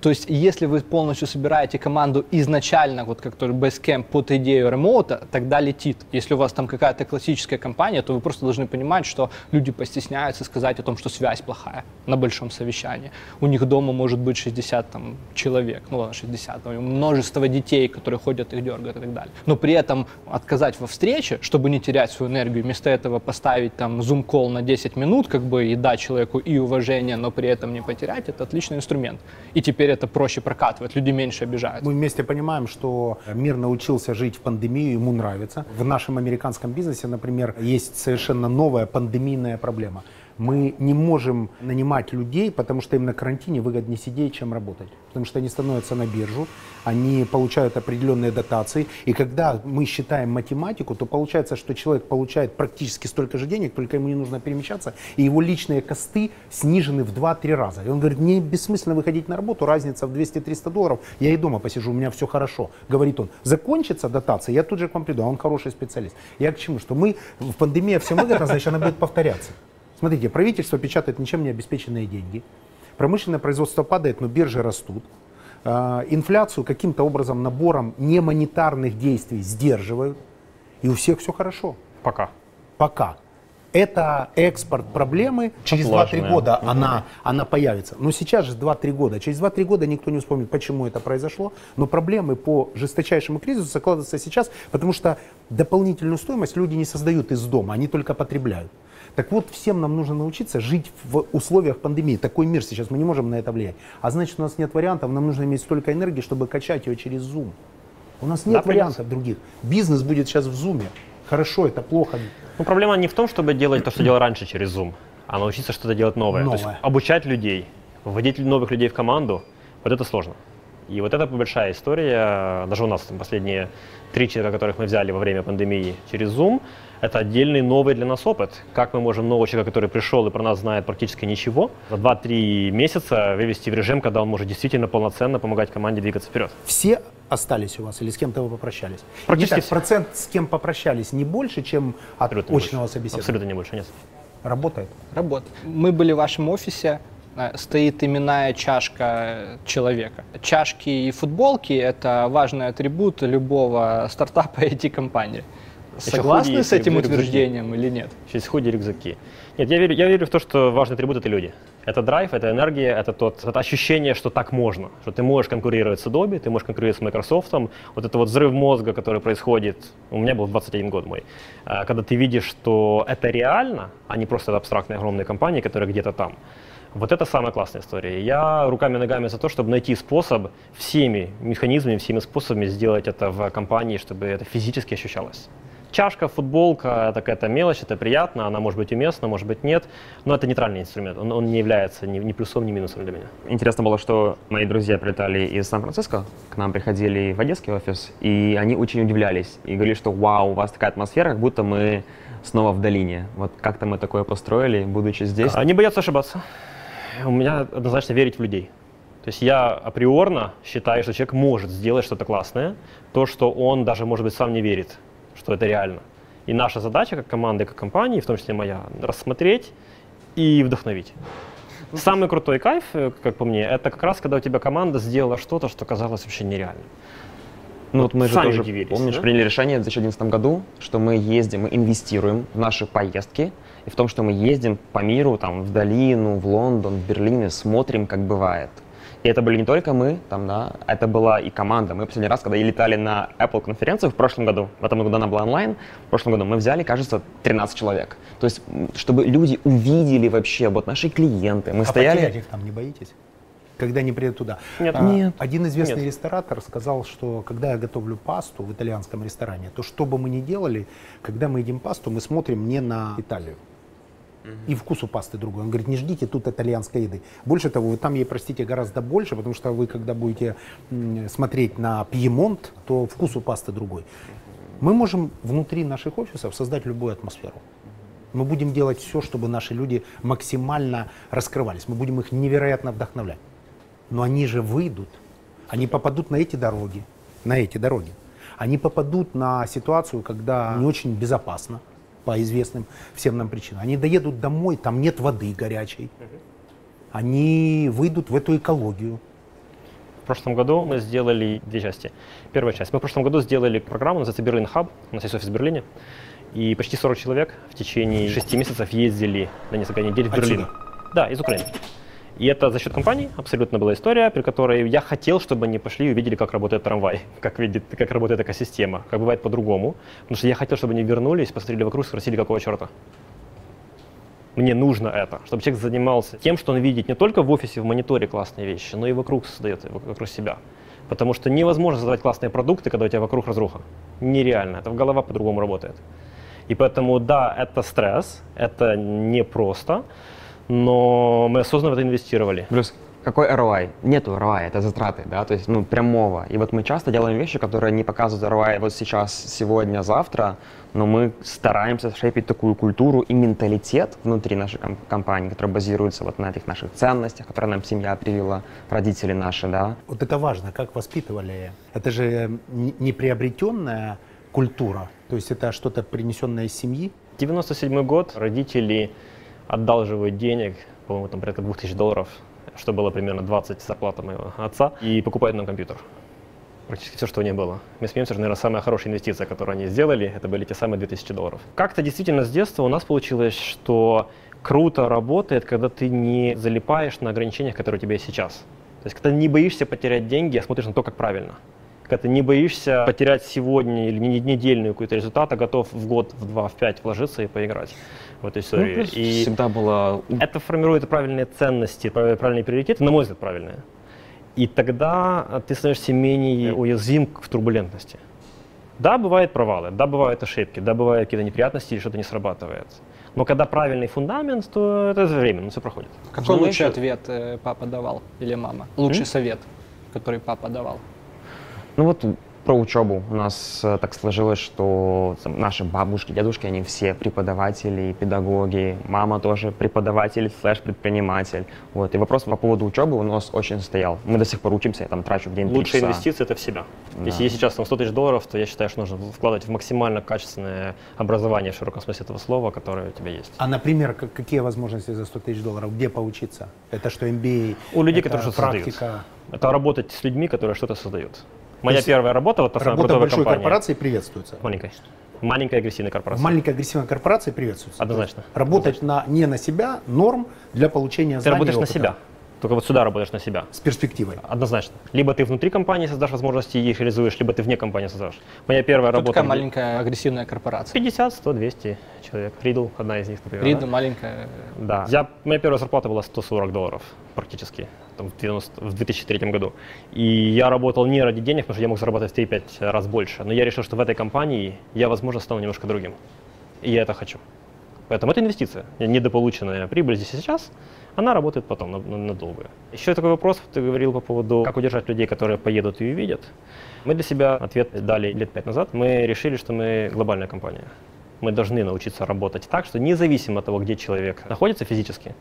То есть, если вы полностью собираете команду изначально, вот как только Basecamp под идею ремоута, тогда летит. Если у вас там какая-то классическая компания, то вы просто должны понимать, что люди постесняются сказать о том, что связь плохая на большом совещании. У них дома может быть 60 там, человек, ну ладно, 60, там, множество детей, которые ходят, их дергают и так далее. Но при этом отказать во встрече, чтобы не терять свою энергию, вместо этого поставить там зум-колл на 10 минут, как бы, и дать человеку и уважение, но при этом не потерять, это отличный инструмент. И теперь это проще прокатывать, люди меньше обижают. Мы вместе понимаем, что мир научился жить в пандемию, ему нравится. В нашем американском бизнесе, например, есть совершенно новая пандемийная проблема. Мы не можем нанимать людей, потому что им на карантине выгоднее сидеть, чем работать. Потому что они становятся на биржу, они получают определенные дотации. И когда мы считаем математику, то получается, что человек получает практически столько же денег, только ему не нужно перемещаться, и его личные косты снижены в 2-3 раза. И он говорит, мне бессмысленно выходить на работу, разница в $200-300, я и дома посижу, у меня все хорошо. Говорит он, закончится дотация, я тут же к вам приду, а он хороший специалист. Я к чему? Что мы в пандемии все выгодно, значит она будет повторяться. Смотрите, правительство печатает ничем не обеспеченные деньги, промышленное производство падает, но биржи растут, инфляцию каким-то образом набором немонетарных действий сдерживают, и у всех все хорошо. Пока. Пока. Это экспорт проблемы, через 2-3 года она появится. Но сейчас же 2-3 года, через 2-3 года никто не вспомнит, почему это произошло, но проблемы по жесточайшему кризису закладываются сейчас, потому что дополнительную стоимость люди не создают из дома, они только потребляют. Так вот, всем нам нужно научиться жить в условиях пандемии. Такой мир сейчас, мы не можем на это влиять. А значит, у нас нет вариантов, нам нужно иметь столько энергии, чтобы качать ее через Zoom. У нас нет вариантов других. Бизнес будет сейчас в Zoom. Хорошо, это плохо. Ну, проблема не в том, чтобы делать то, что делал раньше через Zoom, а научиться что-то делать новое. То есть обучать людей, вводить новых людей в команду, вот это сложно. И вот это большая история. Даже у нас там, последние 3 человека, которых мы взяли во время пандемии через Zoom, это отдельный новый для нас опыт. Как мы можем нового человека, который пришел и про нас знает практически ничего, за 2-3 месяца вывести в режим, когда он может действительно полноценно помогать команде двигаться вперед. Все остались у вас или с кем-то вы попрощались? Практически Итак, процент с кем попрощались не больше, чем от очного собеседования? Абсолютно не больше, нет. Работает? Работает. Мы были в вашем офисе. Стоит именная чашка человека. Чашки и футболки – это важный атрибут любого стартапа IT-компании. Согласны с этим утверждением или нет? Сейчас худи рюкзаки. Нет, я верю в то, что важный атрибут – это люди. Это драйв, это энергия, это ощущение, что так можно. Что ты можешь конкурировать с Adobe, ты можешь конкурировать с Microsoft. Вот это вот взрыв мозга, который происходит, у меня был 21 год мой, когда ты видишь, что это реально, а не просто абстрактные огромные компании, которые где-то там. Вот это самая классная история. Я руками и ногами за то, чтобы найти способ всеми механизмами, всеми способами сделать это в компании, чтобы это физически ощущалось. Чашка, футболка – это какая-то мелочь, это приятно, она может быть уместна, может быть нет, но это нейтральный инструмент, он не является ни плюсом, ни минусом для меня. Интересно было, что мои друзья прилетали из Сан-Франциско, к нам приходили в одесский офис, и они очень удивлялись и говорили, что вау, у вас такая атмосфера, как будто мы снова в долине. Вот как-то мы такое построили, будучи здесь. Они боятся ошибаться. У меня однозначно верить в людей. То есть я априорно считаю, что человек может сделать что-то классное, то, что он даже, может быть, сам не верит, что это реально. И наша задача как команды, как компании, в том числе моя, рассмотреть и вдохновить. Самый крутой кайф, как по мне, это как раз, когда у тебя команда сделала что-то, что казалось вообще нереальным. Ну вот мы же тоже, помнишь, да? Приняли решение в 2011 году, что мы ездим, мы инвестируем в наши поездки, и в том, что мы ездим по миру, там, в долину, в Лондон, в Берлин, и смотрим, как бывает. И это были не только мы, там, да, это была и команда. Мы последний раз, когда летали на Apple конференцию в прошлом году, в этом году она была онлайн, в прошлом году мы взяли, кажется, 13 человек. То есть, чтобы люди увидели вообще, вот наши клиенты. Мы стояли... потерять их там не боитесь? Когда они приедут туда? Нет. Один известный ресторатор сказал, что когда я готовлю пасту в итальянском ресторане, то что бы мы ни делали, когда мы едим пасту, мы смотрим не на Италию. И вкус у пасты другой. Он говорит, не ждите тут итальянской еды. Больше того, вы там ей, простите, гораздо больше, потому что вы, когда будете смотреть на Пьемонт, то вкус у пасты другой. Мы можем внутри наших офисов создать любую атмосферу. Мы будем делать все, чтобы наши люди максимально раскрывались. Мы будем их невероятно вдохновлять. Но они же выйдут. Они попадут на эти дороги. Они попадут на ситуацию, когда не очень безопасно. По известным всем нам причинам. Они доедут домой, там нет воды горячей. Они выйдут в эту экологию. В прошлом году мы сделали две части. Первая часть. Мы в прошлом году сделали программу, называется Berlin Hub. У нас есть офис в Берлине. И почти 40 человек в течение 6 месяцев ездили на несколько недель в Берлин. Отсюда? Да, из Украины. И это за счет компании абсолютно была история, при которой я хотел, чтобы они пошли и увидели, как работает трамвай, как работает экосистема, как бывает по-другому. Потому что я хотел, чтобы они вернулись, посмотрели вокруг, спросили, какого черта. Мне нужно это, чтобы человек занимался тем, что он видит не только в офисе, в мониторе классные вещи, но и вокруг создает, вокруг себя. Потому что невозможно создавать классные продукты, когда у тебя вокруг разруха. Нереально, это голова по-другому работает. И поэтому, да, это стресс, это непросто. Но мы осознанно в это инвестировали. Плюс какой ROI? Нету ROI, это затраты, да, то есть, ну, прямого. И вот мы часто делаем вещи, которые не показывают ROI вот сейчас, сегодня, завтра, но мы стараемся шейпить такую культуру и менталитет внутри нашей компании, который базируется вот на этих наших ценностях, которые нам семья привела, родители наши, да. Вот это важно, как воспитывали. Это же неприобретенная культура, то есть это что-то принесенное из семьи. 97-й год, родители одалживают денег, по-моему, там порядка $2000, что было примерно 20 зарплаты моего отца, и покупают нам компьютер. Практически все, что у них было. Мы смеемся, что, наверное, самая хорошая инвестиция, которую они сделали, это были те самые $2000. Как-то действительно с детства у нас получилось, что круто работает, когда ты не залипаешь на ограничениях, которые у тебя есть сейчас. То есть, когда ты не боишься потерять деньги, а смотришь на то, как правильно. Когда ты не боишься потерять сегодня или недельную какой-то результат, а готов в год, в два, в пять вложиться и поиграть в эту историю. Ну, и всегда было... Это формирует правильные ценности, правильные приоритеты, на мой взгляд, правильные. И тогда ты становишься менее уязвим к турбулентности. Да, бывают провалы, да, бывают ошибки, да, бывают какие-то неприятности или что-то не срабатывает. Но когда правильный фундамент, то это временно, все проходит. Какой лучший ответ папа давал или мама? Лучший совет, который папа давал? Ну вот про учебу у нас так сложилось, что там, наши бабушки, дедушки, они все преподаватели, педагоги, мама тоже преподаватель, слэш-предприниматель. Вот. И вопрос по поводу учебы у нас очень стоял. Мы до сих пор учимся, я там трачу в день 3 часа. Лучшая инвестиция – это в себя. Да. Если есть сейчас там, $100 000, то я считаю, что нужно вкладывать в максимально качественное образование в широком смысле этого слова, которое у тебя есть. А, например, какие возможности за $100 000? Где поучиться? Это что, MBA? У людей, которые что-то создают. Это работать с людьми, которые что-то создают. Моя первая работа, вот та самая крутая компания. Работа большой корпорации приветствуется. Маленькая. Маленькая агрессивная корпорация. Маленькая агрессивная корпорация приветствуется. Однозначно. Работать на, не на себя, норм для получения знаний. Ты работаешь на себя. Только вот сюда работаешь на себя. С перспективой. Однозначно. Либо ты внутри компании создашь возможности и их реализуешь, либо ты вне компании создашь. Моя первая работа... Какая маленькая агрессивная корпорация? 50, 100, 200 человек. Riddle, одна из них, например. Riddle, да? Маленькая. Да. Моя первая зарплата была $140 практически там, в 2003 году. И я работал не ради денег, потому что я мог зарабатывать в 3-5 раз больше. Но я решил, что в этой компании я, возможно, стану немножко другим. И я это хочу. Поэтому это инвестиция. Недополученная прибыль здесь и сейчас. Она работает потом, надолго. Еще такой вопрос, ты говорил по поводу, как удержать людей, которые поедут и увидят. Мы для себя ответ дали лет 5 назад. Мы решили, что мы глобальная компания. Мы должны научиться работать так, что независимо от того, где человек находится физически,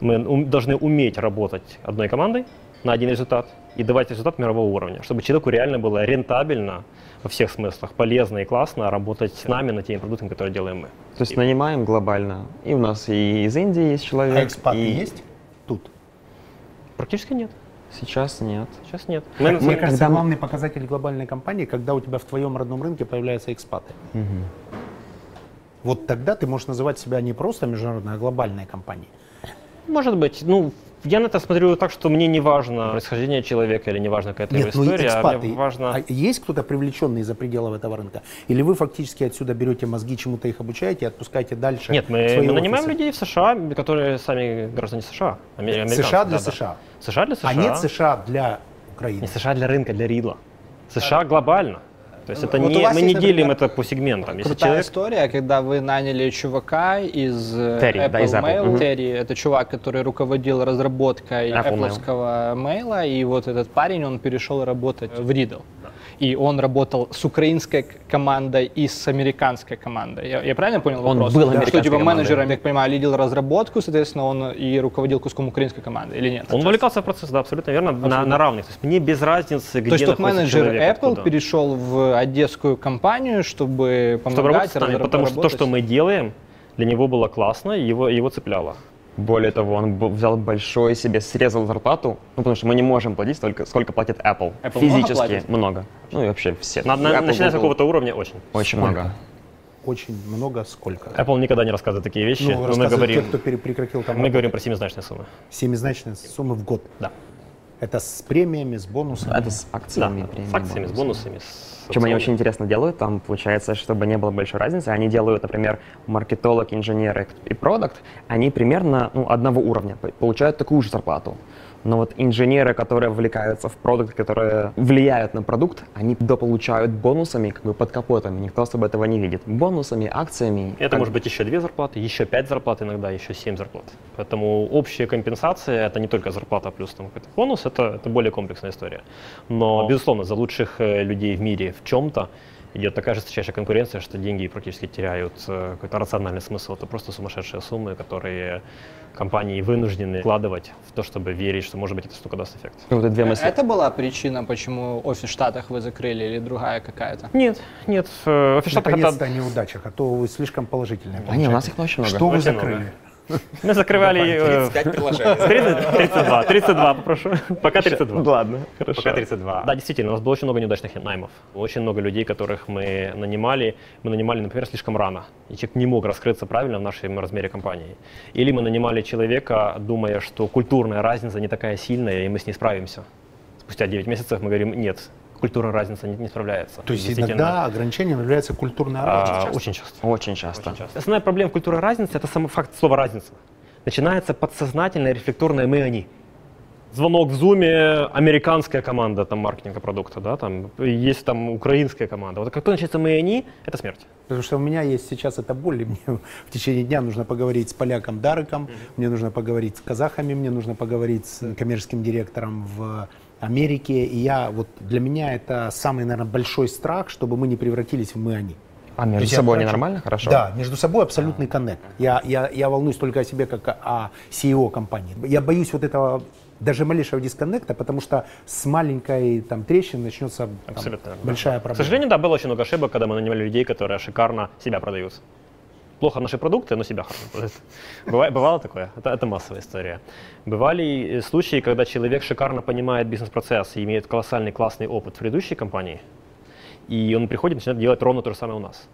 мы должны уметь работать одной командой на один результат и давать результат мирового уровня, чтобы человеку реально было рентабельно во всех смыслах, полезно и классно работать с нами над теми продуктами, которые делаем мы. То есть нанимаем глобально. И у нас и из Индии есть человек. А экспаты есть тут? Практически нет. Сейчас нет. Сейчас нет. Мне кажется, главный показатель глобальной компании, когда у тебя в твоем родном рынке появляются экспаты. Угу. Вот тогда ты можешь называть себя не просто международной, а глобальной компанией. Может быть. Ну, Я на это смотрю так, что мне не важно происхождение человека или не важно какая-то его история. Экспаты, мне важно... А есть кто-то привлеченный за пределы этого рынка? Или вы фактически отсюда берете мозги, чему-то их обучаете и отпускаете дальше? Нет, мы нанимаем людей в США, которые сами граждане США. США для США. США для США. А нет США для Украины. Не США для рынка, для Riddle. США глобально. То есть это вот не, мы не делим это по сегментам. Крутая история, когда вы наняли чувака из Apple Mail. Терри, это чувак, который руководил разработкой Apple-овского мейла, и вот этот парень, он перешел работать в Riddle. И он работал с украинской командой и с американской командой. Я правильно понял вопрос? Он был американской командой. Менеджером, я так понимаю, лидил разработку, соответственно, он и руководил куском украинской команды, или нет? Он увлекался в процесс, да, абсолютно верно, на равных. То есть мне без разницы, где находится человек. То есть тот менеджер Apple перешел в одесскую компанию, чтобы помогать, потому что то, что мы делаем, для него было классно, его цепляло. Более того, он взял большой себе, срезал зарплату, потому что мы не можем платить столько, сколько платит Apple. Apple физически много. Ну и вообще все. Начиная с какого-то уровня очень. Очень много. Очень много сколько? Apple никогда не рассказывает такие вещи. Ну, но мы говорим, те, кто прекратил там. Мы говорим про семизначные суммы. Семизначные суммы в год? Да. Это с премиями, с бонусами? Это с акциями, да, премиями, с акциями, бонусами. С бонусами. Причем они очень интересно делают, там получается, чтобы не было большой разницы, они делают, например, маркетолог, инженер и продакт, они примерно одного уровня, получают такую же зарплату. Но вот инженеры, которые вовлекаются в продукт, которые влияют на продукт, они дополучают бонусами, как бы под капотом. Никто особо этого не видит. Бонусами, акциями. Это может быть еще 2 зарплаты, еще 5 зарплат иногда, еще 7 зарплат. Поэтому общая компенсация — это не только зарплата плюс там какой-то бонус, это более комплексная история. Но, безусловно, за лучших людей в мире в чем-то идет такая жесточайшая конкуренция, что деньги практически теряют какой-то рациональный смысл. Это просто сумасшедшие суммы, которые компании вынуждены вкладывать в то, чтобы верить, что, может быть, эта штука даст эффект. Это была причина, почему офис в Штатах вы закрыли или другая какая-то? Нет, нет. Офис в Штатах это... о неудачах, а то вы слишком положительные. А нет, у нас их очень много. Что вы закрыли? Мы закрывали... 35 приложений. 32 попрошу. Пока 32. Ладно, хорошо. Пока 32. Да, действительно, у нас было очень много неудачных наймов. Очень много людей, которых мы нанимали. Мы нанимали, например, слишком рано. И человек не мог раскрыться правильно в нашем размере компании. Или мы нанимали человека, думая, что культурная разница не такая сильная, и мы с ней справимся. Спустя 9 месяцев мы говорим «нет». Культурная разница не справляется. То есть иногда ограничением является культурная разница? Очень часто. Очень часто. Основная проблема культурной разницы – это сам факт слова «разница». Начинается подсознательное, рефлекторное «мы, они». Звонок в Zoom, американская команда там, маркетинга продукта, да, там, есть там украинская команда. Вот как только начинается «мы, они», это смерть. Потому что у меня есть сейчас эта боль, и мне в течение дня нужно поговорить с поляком Дарыком, мне нужно поговорить с казахами, мне нужно поговорить с коммерческим директором в Америки, и для меня это самый, наверное, большой страх, чтобы мы не превратились в мы-они. А между собой они нормально? Хорошо? Да, между собой абсолютный коннект. Я волнуюсь только о себе, как о CEO компании. Я боюсь вот этого даже малейшего дисконнекта, потому что с маленькой трещины начнется большая проблема. К сожалению, да, было очень много ошибок, когда мы нанимали людей, которые шикарно себя продают. Плохо наши продукты, но себя хорошо продают. Бывало такое? Это массовая история. Бывали случаи, когда человек шикарно понимает бизнес-процесс и имеет колоссальный классный опыт в предыдущей компании, и он приходит и начинает делать ровно то же самое у нас.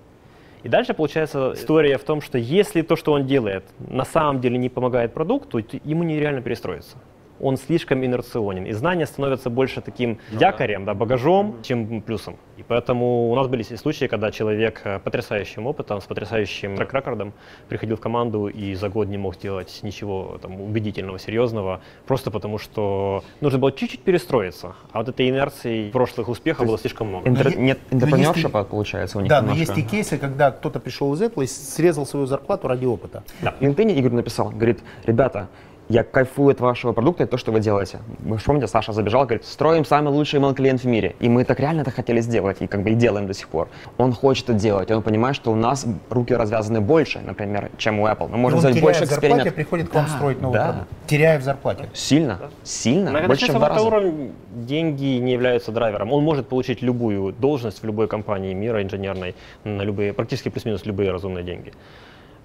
И дальше получается история в том, что если то, что он делает, на самом деле не помогает продукту, то ему нереально перестроиться. Он слишком инерционен, и знания становятся больше таким якорем, да, багажом, чем плюсом. И поэтому у нас были случаи, когда человек с потрясающим опытом, с потрясающим трек-рекордом приходил в команду и за год не мог сделать ничего там, убедительного, серьезного, просто потому что нужно было чуть-чуть перестроиться, а вот этой инерции прошлых успехов было слишком много. Нет интерпренершипа, получается, у них. Да, немножко. Но есть и кейсы, когда кто-то пришел из Apple и срезал свою зарплату ради опыта. Да. В LinkedIn Игорь написал, говорит, ребята, я кайфую от вашего продукта и то, что вы делаете. Вы же помните, Саша забежал и говорит, строим самый лучший email-клиент в мире. И мы так реально это хотели сделать, и и делаем до сих пор. Он хочет это делать, и он понимает, что у нас руки развязаны больше, например, чем у Apple. Мы можем сделать больше экспериментов. Он приходит к вам строить новый продукт, теряя в зарплате. Сильно, сильно, больше, чем в 2 раза. На уровне деньги не являются драйвером. Он может получить любую должность в любой компании мира инженерной, на любые, практически плюс-минус любые разумные деньги.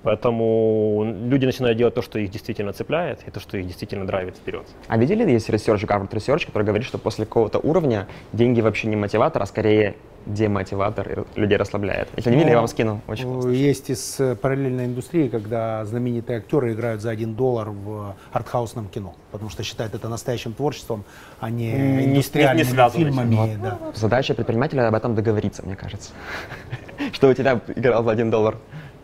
Поэтому люди начинают делать то, что их действительно цепляет, и то, что их действительно драйвит вперед. А видели, есть research, Harvard Research, который говорит, что после какого-то уровня деньги вообще не мотиватор, а скорее демотиватор, людей расслабляет. Если не видели, я вам скину. Очень классно. Есть из параллельной индустрии, когда знаменитые актеры играют за $1 в артхаусном кино, потому что считают это настоящим творчеством, а не индустриальными фильмами. Вот. Да. Задача предпринимателя об этом договориться, мне кажется. Что у тебя играл за $1?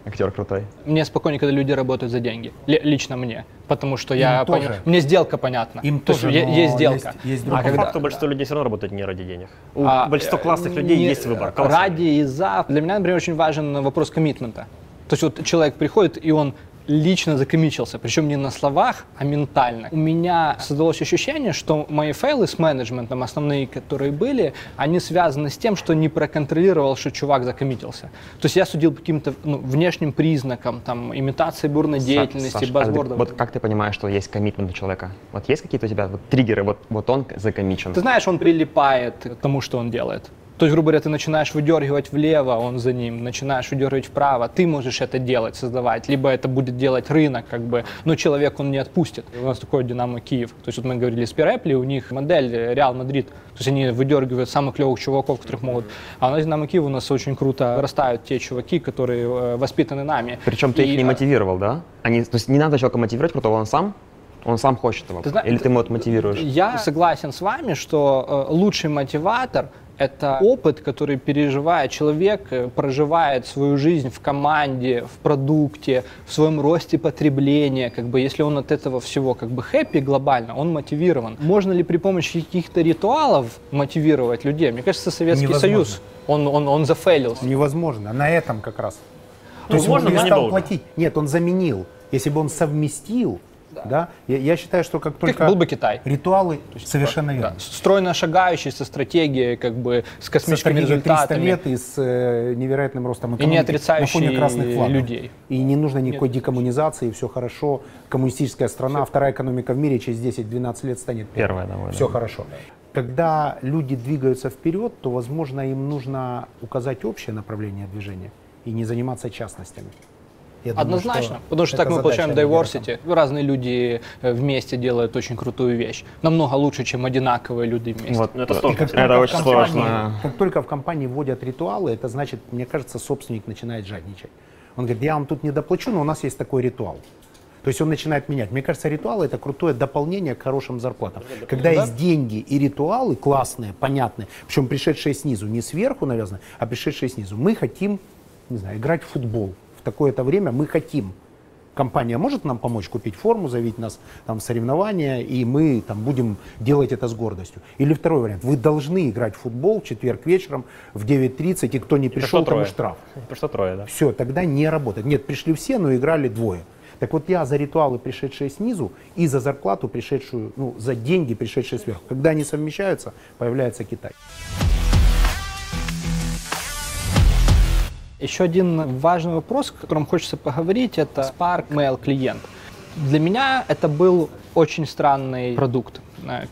Актер крутой. Мне спокойнее, когда люди работают за деньги. Лично мне. Потому что я понял. Мне сделка понятна. Им то тоже, есть сделка. Есть а по факту большинство людей все равно работают не ради денег. У большинства классных людей есть выбор. Ради и за. Для меня, например, очень важен вопрос коммитмента. То есть вот человек приходит, и он лично закоммитился. Причем не на словах, а ментально. У меня создалось ощущение, что мои фейлы с менеджментом, основные, которые были, они связаны с тем, что не проконтролировал, что чувак закоммитился. То есть я судил по каким-то внешним признакам, там, имитации бурной деятельности, базбордов. Вот как ты понимаешь, что есть коммитмент у человека? Вот есть какие-то у тебя триггеры? Вот он закоммичен. Ты знаешь, он прилипает к тому, что он делает. То есть, грубо говоря, ты начинаешь выдергивать влево, он за ним, начинаешь выдергивать вправо, ты можешь это делать, создавать, либо это будет делать рынок, как бы, но человек он не отпустит. У нас такой Динамо Киев, то есть вот мы говорили с Пирэпли, у них модель Реал Мадрид, то есть они выдергивают самых клевых чуваков, которых могут, а у нас Динамо Киев у нас очень круто вырастают те чуваки, которые воспитаны нами. Причем ты их не мотивировал, да? То есть не надо человека мотивировать, крутого он сам? Он сам хочет его, или ты его мотивируешь? Я согласен с вами, что лучший мотиватор – это опыт, который переживает человек, проживает свою жизнь в команде, в продукте, в своем росте потребления. Как бы, если он от этого всего как бы хэппи глобально, он мотивирован. Можно ли при помощи каких-то ритуалов мотивировать людей? Мне кажется, Советский Союз, он зафейлился. Невозможно, на этом как раз. То есть он перестал платить. Нет, он заменил. Если бы он совместил, да. Я считаю, что как только был бы Китай. Ритуалы, совершенно верно. Да. Стройно шагающий, со стратегией, как бы, с космическими результатами. 300 лет и с невероятным ростом экономики. И не отрицающие людей. И не нужно никакой декоммунизации, все хорошо. Коммунистическая страна, вторая экономика в мире, через 10-12 лет станет первой. Все хорошо. Когда люди двигаются вперед, то, возможно, им нужно указать общее направление движения и не заниматься частностями. Думаю, однозначно, потому что так мы получаем diversity. Разные люди вместе делают очень крутую вещь. Намного лучше, чем одинаковые люди вместе. Вот, это сложно. Это очень сложно. Как только в компании вводят ритуалы, это значит, мне кажется, собственник начинает жадничать. Он говорит, я вам тут не доплачу, но у нас есть такой ритуал. То есть он начинает менять. Мне кажется, ритуалы – это крутое дополнение к хорошим зарплатам. Когда есть деньги и ритуалы классные, понятные, причем пришедшие снизу, не сверху навязаны, а пришедшие снизу. Мы хотим, не знаю, играть в футбол. Такое-то время мы хотим. Компания может нам помочь купить форму, заявить нас там, в соревнования, и мы там, будем делать это с гордостью. Или второй вариант. Вы должны играть в футбол в четверг вечером в 9:30, и кто не пришел, тому штраф. Пришло трое, да. Все, тогда не работает. Нет, пришли все, но играли двое. Так вот я за ритуалы, пришедшие снизу, и за зарплату, пришедшую, ну, за деньги, пришедшие сверху. Когда они совмещаются, появляется Китай. Еще один важный вопрос, о котором хочется поговорить, это Spark Mail клиент. Для меня это был очень странный продукт.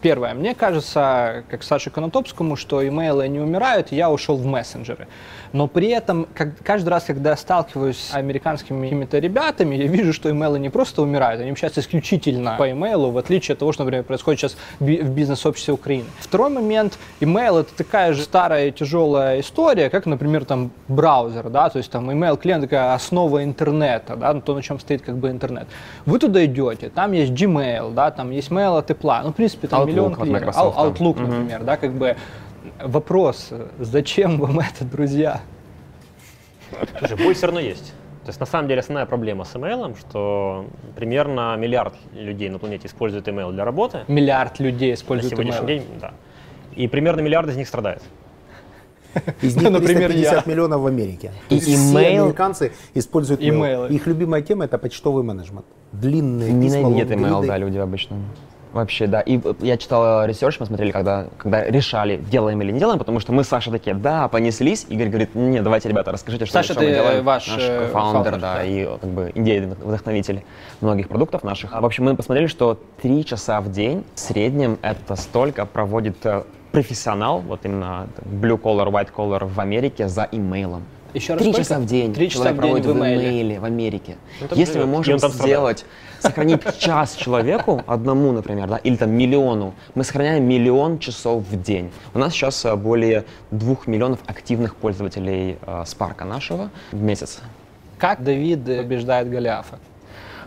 Первое, мне кажется, как Саше Конотопскому, что имейлы не умирают, и я ушел в мессенджеры. Но при этом каждый раз, когда я сталкиваюсь с американскими какими-то ребятами, я вижу, что имейлы не просто умирают, они общаются исключительно по имейлу, в отличие от того, что, например, происходит сейчас в бизнес-обществе Украины. Второй момент, имейл — это такая же старая тяжелая история, как, например, там браузер, да, то есть там имейл-клиент — такая основа интернета, да, то, на чем стоит как бы интернет. Вы туда идете, там есть Gmail, да, там есть Mail от Apple, ну, в принципе, там Outlook, миллион клиентов, Outlook, например, да, как бы вопрос, зачем вам это, друзья? Слушай, боль все равно есть. То есть, на самом деле, основная проблема с имейлом, что примерно миллиард людей на планете используют имейл для работы. Миллиард людей используют имейл. На сегодняшний день, да. И примерно миллиард из них страдает. Из них, например, 350 миллионов в Америке. И все американцы используют имейл. Их любимая тема — это почтовый менеджмент. Длинные письма. Нет имейл, да, люди обычно. Вообще, да. И я читал research, мы смотрели, когда решали, делаем или не делаем, потому что мы с Сашей такие, да, понеслись. Игорь говорит, нет, давайте, ребята, расскажите, что мы делаем. Саша, ты ваш фаундер, да, и как бы идея-вдохновитель многих продуктов наших. В общем, мы посмотрели, что 3 часа в день в среднем это столько проводит профессионал, вот именно blue collar, white collar в Америке за имейлом. Три часа в день человек проводит в имейле в Америке. Если мы можем сделать, сохранить час человеку, одному, например, да, или там миллиону, мы сохраняем миллион часов в день. У нас сейчас более 2 миллионов активных пользователей Spark нашего в месяц. Как Давид побеждает Голиафа?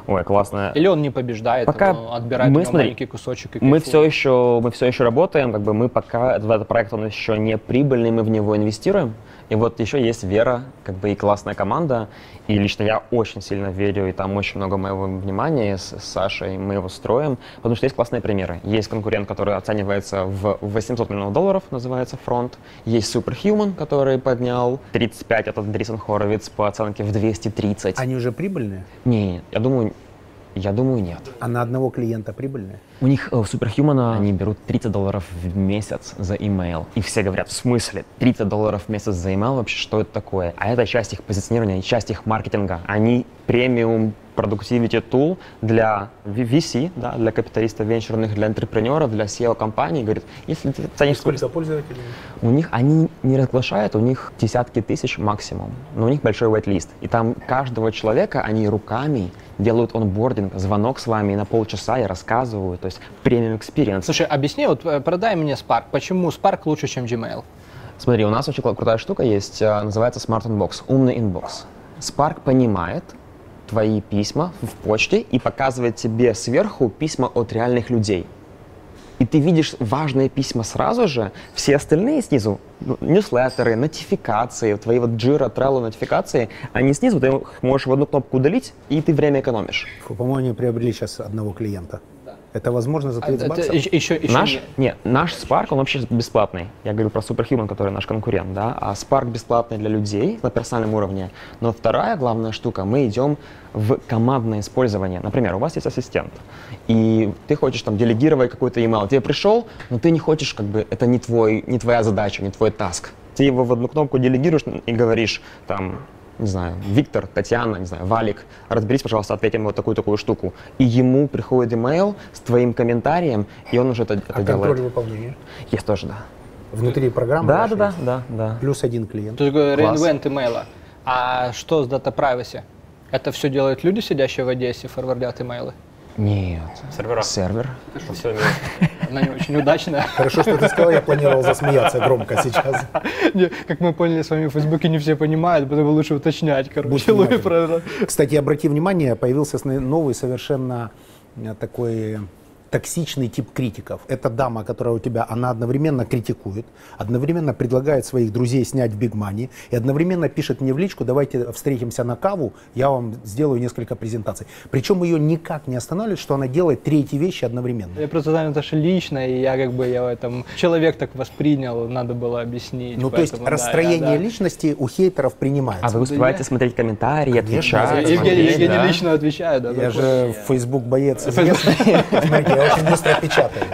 Ой, классно. Или он не побеждает, пока он отбирает маленький кусочек и мы все еще работаем, как бы мы пока, этот проект, он еще не прибыльный, мы в него инвестируем. И вот еще есть вера, как бы и классная команда. И лично я очень сильно верю, и там очень много моего внимания с Сашей, мы его строим. Потому что есть классные примеры. Есть конкурент, который оценивается в $800 миллионов, называется Front. Есть Superhuman, который поднял 35, это Дрисен Хоровиц по оценке в 230. Они уже прибыльные? Не, я думаю, нет. А на одного клиента прибыльные? У них в Superhuman они берут $30 в месяц за имейл. И все говорят, в смысле, $30 в месяц за имейл? Вообще, что это такое? А это часть их позиционирования, часть их маркетинга. Они премиум продуктивити тул для VC, да, для капиталистов венчурных, для интерпренера, для SEO-компаний. Говорит, если ты ценишь... Сколько пользователей? У них они не разглашают, у них десятки тысяч максимум, но у них большой wait-лист. И там каждого человека они руками делают онбординг, звонок с вами на полчаса и рассказывают. То есть премиум-экспириенс. Слушай, объясни, вот продай мне Spark. Почему Spark лучше, чем Gmail? Смотри, у нас очень крутая штука есть, называется Smart Inbox, умный инбокс. Spark понимает твои письма в почте и показывает тебе сверху письма от реальных людей. И ты видишь важные письма сразу же, все остальные снизу, ньюслеттеры, нотификации, твои вот Jira, Trello нотификации, они снизу, ты можешь в одну кнопку удалить, и ты время экономишь. По-моему, они приобрели сейчас одного клиента. Это возможно за 30 баксов? Наш Spark, он вообще бесплатный. Я говорю про Superhuman, который наш конкурент, да. А Spark бесплатный для людей на персональном уровне. Но вторая главная штука, мы идем в командное использование. Например, у вас есть ассистент, и ты хочешь там делегировать какой-то email. Тебе пришел, но ты не хочешь, как бы, это не твоя задача, не твой таск. Ты его в одну кнопку делегируешь и говоришь там... не знаю, Виктор, Татьяна, не знаю, Валик, разберись, пожалуйста, ответим вот такую-такую штуку. И ему приходит имейл с твоим комментарием, и он уже это делает. Контроль выполнения? Есть тоже, да. Внутри программы? Да. Плюс один клиент. Тут реинвент имейла. А что с Data Privacy? Это все делают люди, сидящие в Одессе, форвардят имейлы? Нет. Сервера. Сервер. Все, она не очень удачная. Хорошо, что ты сказал, я планировал засмеяться громко сейчас. Как мы поняли с вами, в Фейсбуке не все понимают, поэтому лучше уточнять, короче. Кстати, обрати внимание, появился новый совершенно такой токсичный тип критиков. Это дама, которая у тебя, она одновременно критикует, одновременно предлагает своих друзей снять в Big Money и одновременно пишет мне в личку, давайте встретимся на каву, я вам сделаю несколько презентаций. Причем ее никак не останавливает, что она делает три эти вещи одновременно. Я просто знаю, это же лично, и я как бы, человек так воспринял, надо было объяснить. Ну, поэтому, то есть расстроение личности у хейтеров принимается. А вы успеваете смотреть комментарии, отвечать? Я не лично отвечаю. Да, я же Facebook боец. Я очень быстро печатаю.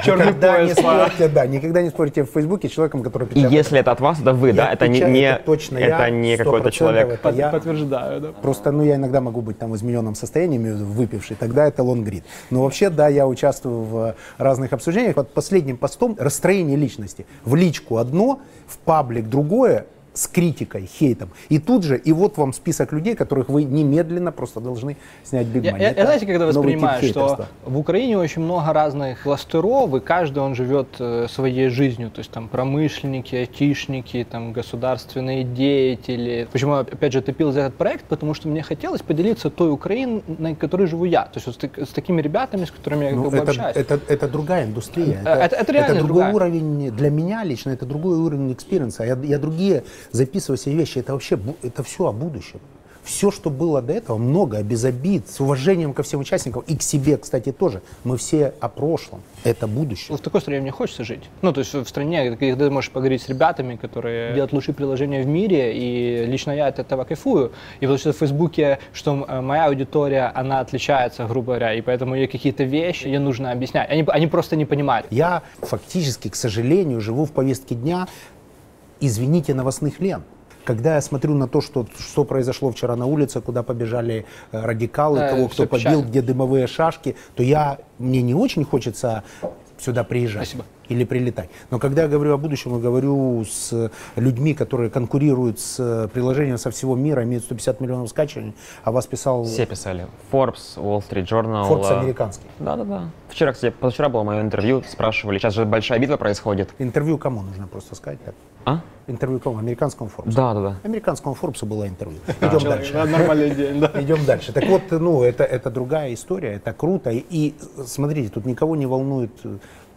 Никогда не спорите в Фейсбуке с человеком, который печатает. И если это от вас, да вы, да? Это не какой-то человек. Я подтверждаю, да. Просто, я иногда могу быть там в измененном состоянии, выпивший, тогда это лонгрид. Но вообще, да, я участвую в разных обсуждениях. Под последним постом расстроение личности. В личку одно, в паблик другое, с критикой, хейтом. И тут же, и вот вам список людей, которых вы немедленно просто должны снять Big Money. Я знаете, когда воспринимаю, что в Украине очень много разных кластеров, и каждый он живет своей жизнью. То есть там промышленники, айтишники, там государственные деятели. Почему я, опять же, топил за этот проект? Потому что мне хотелось поделиться той Украиной, на которой живу я. То есть вот с такими ребятами, с которыми я общаюсь. Это другая индустрия. Это другой уровень для меня лично, это другой уровень экспириенса. Я другие записывать себе вещи, это вообще, это все о будущем. Все, что было до этого, много, без обид, с уважением ко всем участникам и к себе, кстати, тоже. Мы все о прошлом, это будущее. В такой стране мне хочется жить. Ну, то есть в стране, где ты можешь поговорить с ребятами, которые делают лучшие приложения в мире, и лично я от этого кайфую. И потому что в Фейсбуке, что моя аудитория, она отличается, грубо говоря, и поэтому ей какие-то вещи, ей нужно объяснять. Они просто не понимают. Я фактически, к сожалению, живу в повестке дня, извините, новостных лент. Когда я смотрю на то, что произошло вчера на улице, куда побежали радикалы, кого кто побил, где дымовые шашки, то мне не очень хочется сюда приезжать. Спасибо. или прилетай. Но когда я говорю о будущем, я говорю с людьми, которые конкурируют с приложением со всего мира, имеют 150 миллионов скачиваний, а вас писал... Все писали. Forbes, Wall Street Journal. Forbes американский. Да-да-да. Вчера, кстати, позавчера было мое интервью, спрашивали, сейчас же большая битва происходит. Интервью кому нужно просто сказать? Так? А? Интервью кому? Американскому Forbes? Да-да-да. Американскому Forbes было интервью. Идем дальше. Нормальный день, да. Идем дальше. Так вот, ну, это другая история, это круто. И смотрите, тут никого не волнует...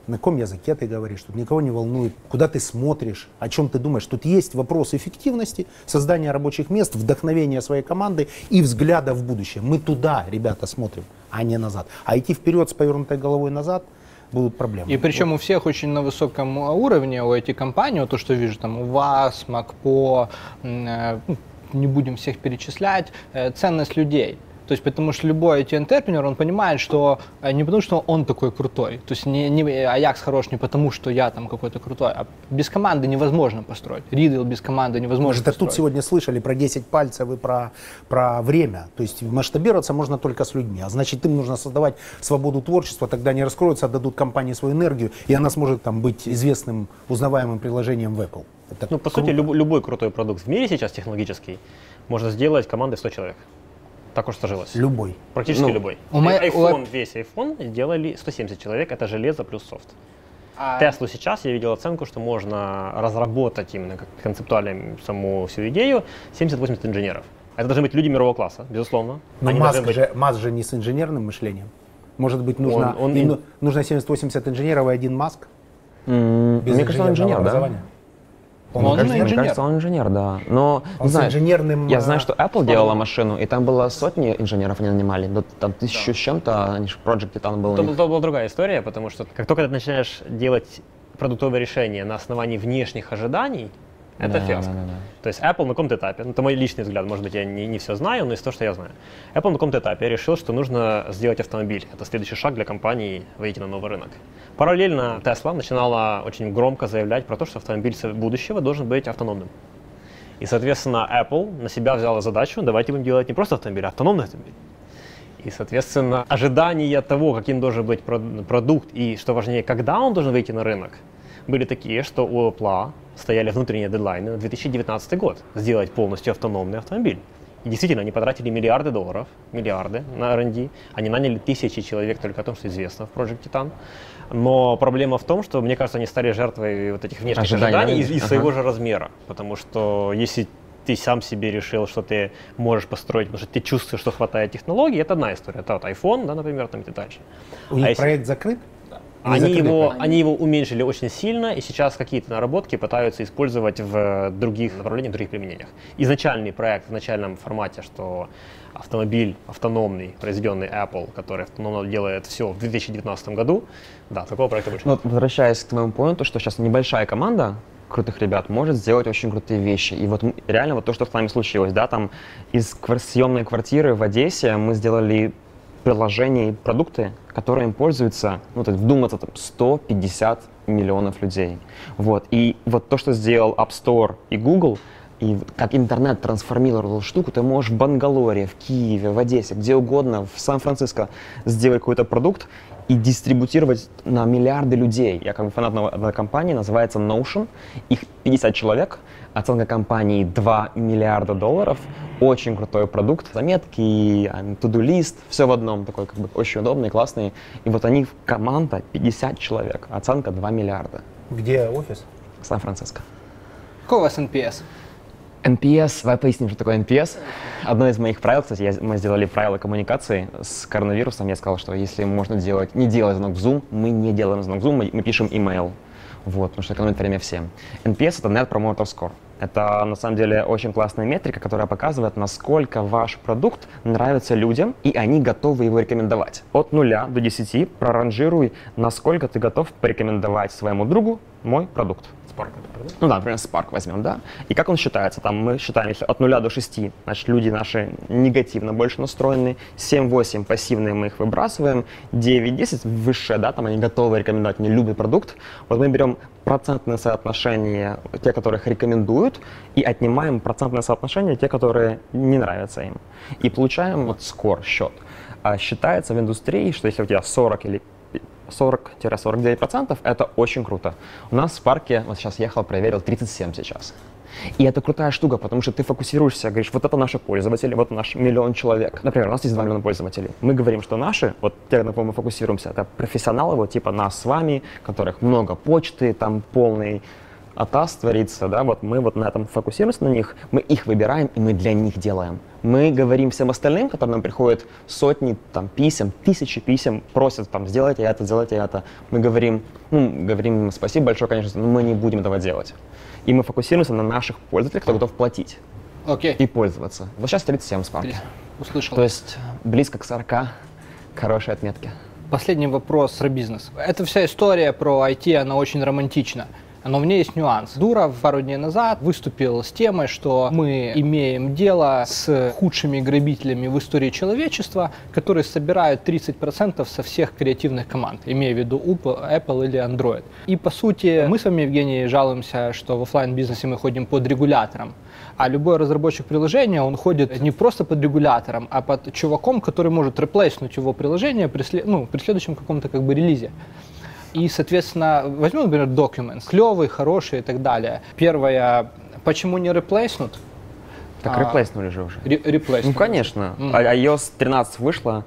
На каком языке ты говоришь, тут никого не волнует, куда ты смотришь, о чем ты думаешь. Тут есть вопрос эффективности, создания рабочих мест, вдохновения своей команды и взгляда в будущее. Мы туда, ребята, смотрим, а не назад. А идти вперед с повернутой головой назад будут проблемы. И причем вот. У всех очень на высоком уровне, у IT-компаний, то, что вижу, там у вас, МакПо, не будем всех перечислять, ценность людей. То есть, потому что любой IT-энтерпренер, он понимает, что не потому, что он такой крутой, то есть не Ajax хорош не потому, что я там какой-то крутой, а без команды невозможно построить. Riddle без команды невозможно построить. Тут сегодня слышали про 10 пальцев и про время. То есть масштабироваться можно только с людьми. А значит, им нужно создавать свободу творчества, тогда они раскроются, отдадут компании свою энергию, и она сможет там быть известным, узнаваемым приложением в Apple. Это по сути, любой крутой продукт в мире сейчас технологический можно сделать командой в 100 человек. Так уж сложилось. Любой. Практически любой. Весь iPhone делали 170 человек, это железо плюс софт. Теслу сейчас, я видел оценку, что можно разработать именно как концептуально саму всю идею 70-80 инженеров. Это должны быть люди мирового класса, безусловно. Но Маск же не с инженерным мышлением. Может быть, нужно 70-80 инженеров и один Маск? Мне кажется, он инженер, да? Он инженер, да. Но, я знаю, что Apple делала машину, и там было сотни инженеров, они нанимали. Там 1000 с чем-то, Project Titan был. Это была другая история, потому что как только ты начинаешь делать продуктовое решение на основании внешних ожиданий, это фиаско. То есть Apple на каком-то этапе, это мой личный взгляд, может быть, я не все знаю, но из того, что я знаю. Apple на каком-то этапе решил, что нужно сделать автомобиль. Это следующий шаг для компании выйти на новый рынок. Параллельно Tesla начинала очень громко заявлять про то, что автомобиль будущего должен быть автономным. И, соответственно, Apple на себя взяла задачу, давайте будем делать не просто автомобиль, а автономный автомобиль. И, соответственно, ожидания того, каким должен быть продукт и, что важнее, когда он должен выйти на рынок, были такие, что у Apple стояли внутренние дедлайны на 2019 год сделать полностью автономный автомобиль. И действительно, они потратили миллиарды долларов, на R&D. Они наняли тысячи человек только о том, что известно в Project Titan. Но проблема в том, что, мне кажется, они стали жертвой вот этих внешних ожиданий из своего же размера. Потому что если ты сам себе решил, что ты можешь построить, потому что ты чувствуешь, что хватает технологий, это одна история. Это вот iPhone, да, например, там и дальше. У них проект закрыт? Они его уменьшили очень сильно, и сейчас какие-то наработки пытаются использовать в других направлениях, в других применениях. Изначальный проект в начальном формате, что автомобиль автономный, произведенный Apple, который автономно делает все в 2019 году, да, такого проекта больше нет. Возвращаясь к твоему поинту, что сейчас небольшая команда крутых ребят может сделать очень крутые вещи. И вот реально вот то, что с нами случилось, да, там из съемной квартиры в Одессе мы сделали приложения и продукты, которые им пользуются, ну, так вдуматься, там, 150 миллионов людей. Вот. И вот то, что сделал App Store и Google, и как интернет трансформировал штуку, ты можешь в Бангалоре, в Киеве, в Одессе, где угодно, в Сан-Франциско сделать какой-то продукт и дистрибутировать на миллиарды людей. Я как бы фанат одной компании, называется Notion, их 50 человек, оценка компании $2 миллиарда. Очень крутой продукт, заметки, to-do-лист, все в одном, такой как бы очень удобный, классный. И вот они, команда 50 человек, оценка $2 миллиарда. Где офис? Сан-Франциско. Какой у вас NPS? NPS, давай поясним, что такое NPS. Одно из моих правил, кстати, мы сделали правила коммуникации с коронавирусом. Я сказал, что если можно делать, не делать звонок в Zoom, мы не делаем звонок в Zoom, мы пишем email. Вот, потому что экономит время всем. NPS — это Net Promoter Score. Это, на самом деле, очень классная метрика, которая показывает, насколько ваш продукт нравится людям, и они готовы его рекомендовать. От 0 до 10 проранжируй, насколько ты готов порекомендовать своему другу мой продукт. Spark, например. Ну да, например, Spark возьмем, да. И как он считается? Там мы считаем, если от 0 до 6, значит, люди наши негативно больше настроены, 7-8 пассивные мы их выбрасываем, 9-10 выше, да, там они готовы рекомендовать, они любят продукт. Вот мы берем процентное соотношение тех, которых рекомендуют, и отнимаем процентное соотношение тех, которые не нравятся им. И получаем вот скор, счет. А считается в индустрии, что если у тебя 40 или 40-49% — это очень круто. У нас в Спарке, вот сейчас ехал, проверил, 37 сейчас. И это крутая штука, потому что ты фокусируешься, говоришь, вот это наши пользователи, вот наш миллион человек. Например, у нас есть 2 миллиона пользователей. Мы говорим, что наши, вот те, на кого мы фокусируемся, это профессионалы, вот типа нас с вами, которых много почты, там полный атас творится, да, вот мы вот на этом фокусируемся, на них, мы их выбираем и мы для них делаем. Мы говорим всем остальным, которым нам приходят сотни там писем, тысячи писем, просят там сделать это, сделать это. Мы говорим, говорим спасибо большое, конечно, но мы не будем этого делать. И мы фокусируемся на наших пользователях, кто готов платить и пользоваться. Вот сейчас 37 Spark. Услышал. То есть близко к 40, хорошей отметке. Последний вопрос про бизнес. Эта вся история про IT, она очень романтична. Но у меня есть нюанс. Дуров пару дней назад выступил с темой, что мы имеем дело с худшими грабителями в истории человечества, которые собирают 30% со всех креативных команд, имея в виду Apple или Android. И по сути мы с вами, Евгений, жалуемся, что в офлайн-бизнесе мы ходим под регулятором. А любой разработчик приложения, он ходит не просто под регулятором, а под чуваком, который может реплейснуть его приложение при следующем каком-то как бы релизе. И, соответственно, возьмем, например, Documents. Клевый, хороший и так далее. Первое, почему не реплейснут? Так реплейснули же уже. Реплейснули. Ну, конечно. iOS 13 вышла.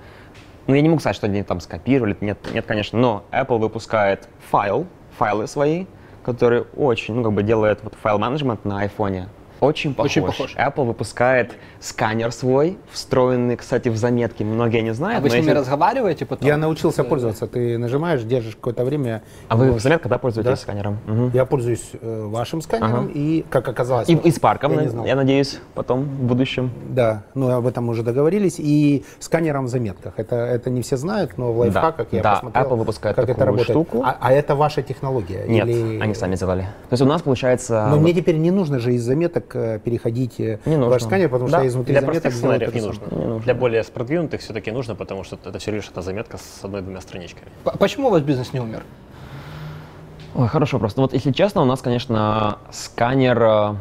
Ну, я не могу сказать, что они там скопировали. Нет, конечно. Но Apple выпускает файлы свои, которые очень, делают вот файл-менеджмент на iPhone. Очень похож. Apple выпускает сканер свой, встроенный, кстати, в заметки. Многие не знают. А вы с ними разговариваете потом? Я научился пользоваться. Ты нажимаешь, держишь какое-то время. А вы в заметках, да, пользуетесь сканером? Угу. Я пользуюсь вашим сканером и, как оказалось... И Спарком, я надеюсь, потом, в будущем. Да, об этом уже договорились. И сканером в заметках. Это не все знают, но в лайфхаках я посмотрел, Apple выпускает как это работает. Штуку. А это ваша технология? Нет, они сами сделали. То есть у нас получается... Но мне теперь не нужно же из заметок переходить в ваш сканер, потому что изнутри заметок сделать не нужно. Для более продвинутых все-таки нужно, потому что это всего лишь эта заметка с одной-двумя страничками. Почему у вас бизнес не умер? Ой, хорошо просто. Вот если честно, у нас, конечно, сканер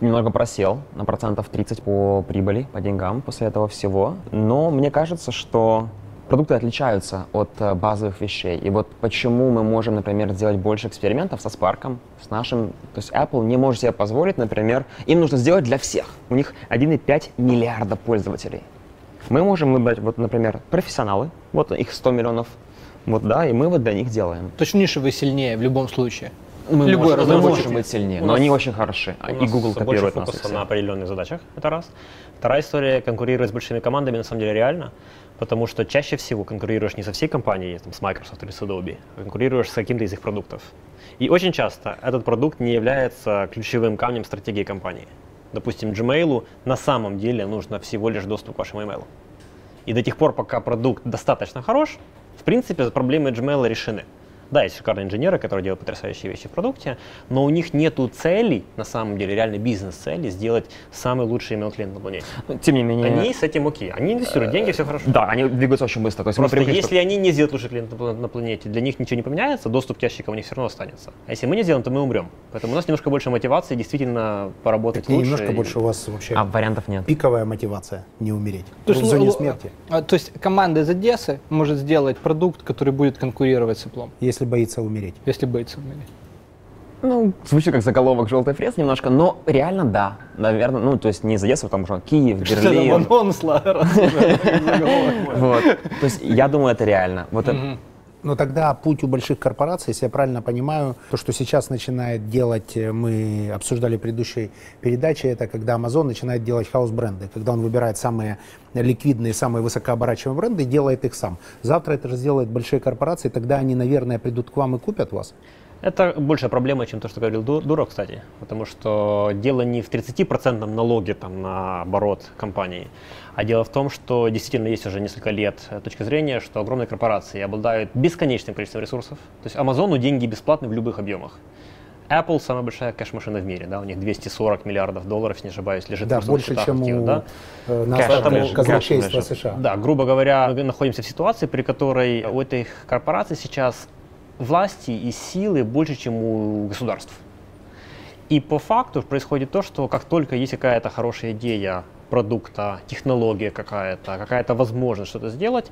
немного просел на 30% по прибыли, по деньгам после этого всего. Но мне кажется, что продукты отличаются от базовых вещей. И вот почему мы можем, например, сделать больше экспериментов со Spark, с нашим... То есть Apple не может себе позволить, например, им нужно сделать для всех. У них 1,5 миллиарда пользователей. Мы можем выбрать, вот, например, профессионалы, вот их 100 миллионов, и мы вот для них делаем. То есть ниша вы сильнее в любом случае? Мы можем быть сильнее, но они очень хороши, и Google копирует нас. Больше фокуса на определенных задачах, это раз. Вторая история, конкурировать с большими командами на самом деле реально, потому что чаще всего конкурируешь не со всей компанией, с Microsoft или с Adobe, а конкурируешь с каким-то из их продуктов. И очень часто этот продукт не является ключевым камнем стратегии компании. Допустим, Gmail на самом деле нужно всего лишь доступ к вашему email. И до тех пор, пока продукт достаточно хорош, в принципе, проблемы Gmail решены. Да, есть шикарные инженеры, которые делают потрясающие вещи в продукте, но у них нету целей, на самом деле, реально бизнес-целей, сделать самый лучший email-клиент на планете. Тем не менее... Они с этим окей. Они инвестируют деньги, все хорошо. Да, они двигаются очень быстро. То есть просто если они не сделают лучший клиент на планете, для них ничего не поменяется, доступ к ящикам у них все равно останется. А если мы не сделаем, то мы умрем. Поэтому у нас немножко больше мотивации действительно поработать лучше. Немножко больше у вас вообще... А вариантов нет. Пиковая мотивация не умереть. То есть, в зоне смерти. То есть команда из Одессы может сделать продукт, который будет конкурировать с Apple. Если боится умереть. Если боится умереть. Ну, звучит как заголовок «желтый пресс» немножко, но реально да. Наверное, то есть не из Одессы, потому что Киев, Берлин. То есть я думаю, это реально. Но тогда путь у больших корпораций, если я правильно понимаю, то, что сейчас начинает делать, мы обсуждали в предыдущей передаче, это когда Amazon начинает делать хаус-бренды, когда он выбирает самые ликвидные, самые высокооборачиваемые бренды и делает их сам. Завтра это же сделают большие корпорации, тогда они, наверное, придут к вам и купят вас. Это большая проблема, чем то, что говорил Дуров, кстати, потому что дело не в 30% налоге на оборот компании, а дело в том, что действительно есть уже несколько лет точка зрения, что огромные корпорации обладают бесконечным количеством ресурсов, то есть Амазону деньги бесплатны в любых объемах. Apple самая большая кэш-машина в мире, да, у них 240 миллиардов долларов, если не ошибаюсь, лежит на своих счетах активно, да. Больше, чем у казначейства США. Да, грубо говоря, мы находимся в ситуации, при которой у этих корпораций сейчас власти и силы больше, чем у государств. И по факту происходит то, что как только есть какая-то хорошая идея продукта, технология какая-то, какая-то возможность что-то сделать,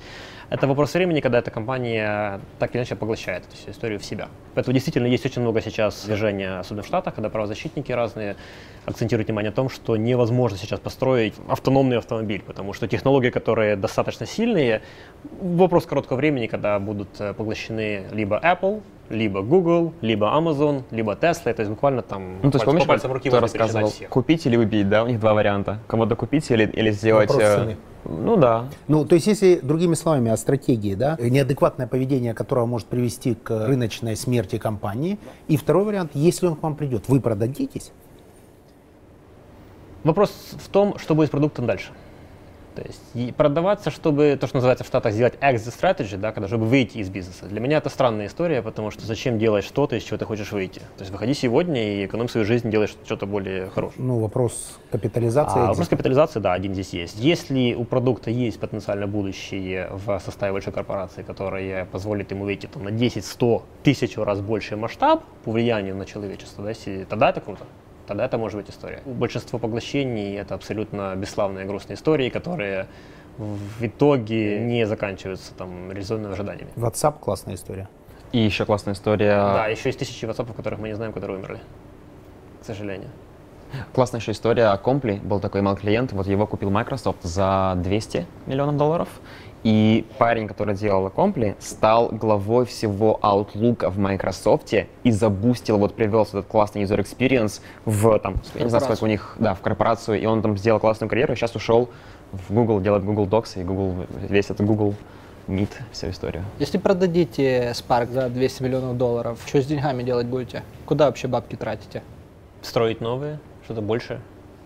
это вопрос времени, когда эта компания так или иначе поглощает эту историю в себя. Поэтому действительно есть очень много сейчас движения, особенно в Штатах, когда правозащитники разные акцентируют внимание на том, что невозможно сейчас построить автономный автомобиль, потому что технологии, которые достаточно сильные, вопрос короткого времени, когда будут поглощены либо Apple, либо Google, либо Amazon, либо Tesla, то есть буквально там ну, то есть, помнишь, по пальцам руки можно пересчитать всех. Купить или убить, да? У них два варианта. Кого-то купить или сделать... Ну да. Ну, то есть, если, другими словами, о стратегии, да, неадекватное поведение, которое может привести к рыночной смерти компании. И второй вариант, если он к вам придет, вы продадитесь? Вопрос в том, что будет с продуктом дальше. То есть продаваться, чтобы, то, что называется в Штатах, сделать exit strategy, да, когда, чтобы выйти из бизнеса. Для меня это странная история, потому что зачем делать что-то, из чего ты хочешь выйти? То есть выходи сегодня и экономь свою жизнь, делай что-то более хорошее. Ну, вопрос капитализации. Вопрос капитализации, да, один здесь есть. Если у продукта есть потенциально будущее в составе большой корпорации, которая позволит ему выйти там, на 10, 100, 1000 раз больше масштаб по влиянию на человечество, да, если, тогда это круто. Тогда это может быть история. Большинство поглощений — это абсолютно бесславные грустные истории, которые в итоге не заканчиваются там реализованными ожиданиями. WhatsApp — классная история. И еще классная история… Да, еще есть тысячи WhatsApp, которых мы не знаем, которые умерли, к сожалению. Классная еще история о Comply. Был такой email-клиент, вот его купил Microsoft за $200 миллионов. И парень, который делал Comply, стал главой всего Outlook в Microsoft и забустил, вот привез этот классный user experience в, там, я не знаю, сколько у них, да, в корпорацию, и он там сделал классную карьеру, и сейчас ушел в Google, делает Google Docs и Google, весь этот Google Meet, всю историю. Если продадите Spark за $200 миллионов, что с деньгами делать будете? Куда вообще бабки тратите? Строить новые, что-то большее.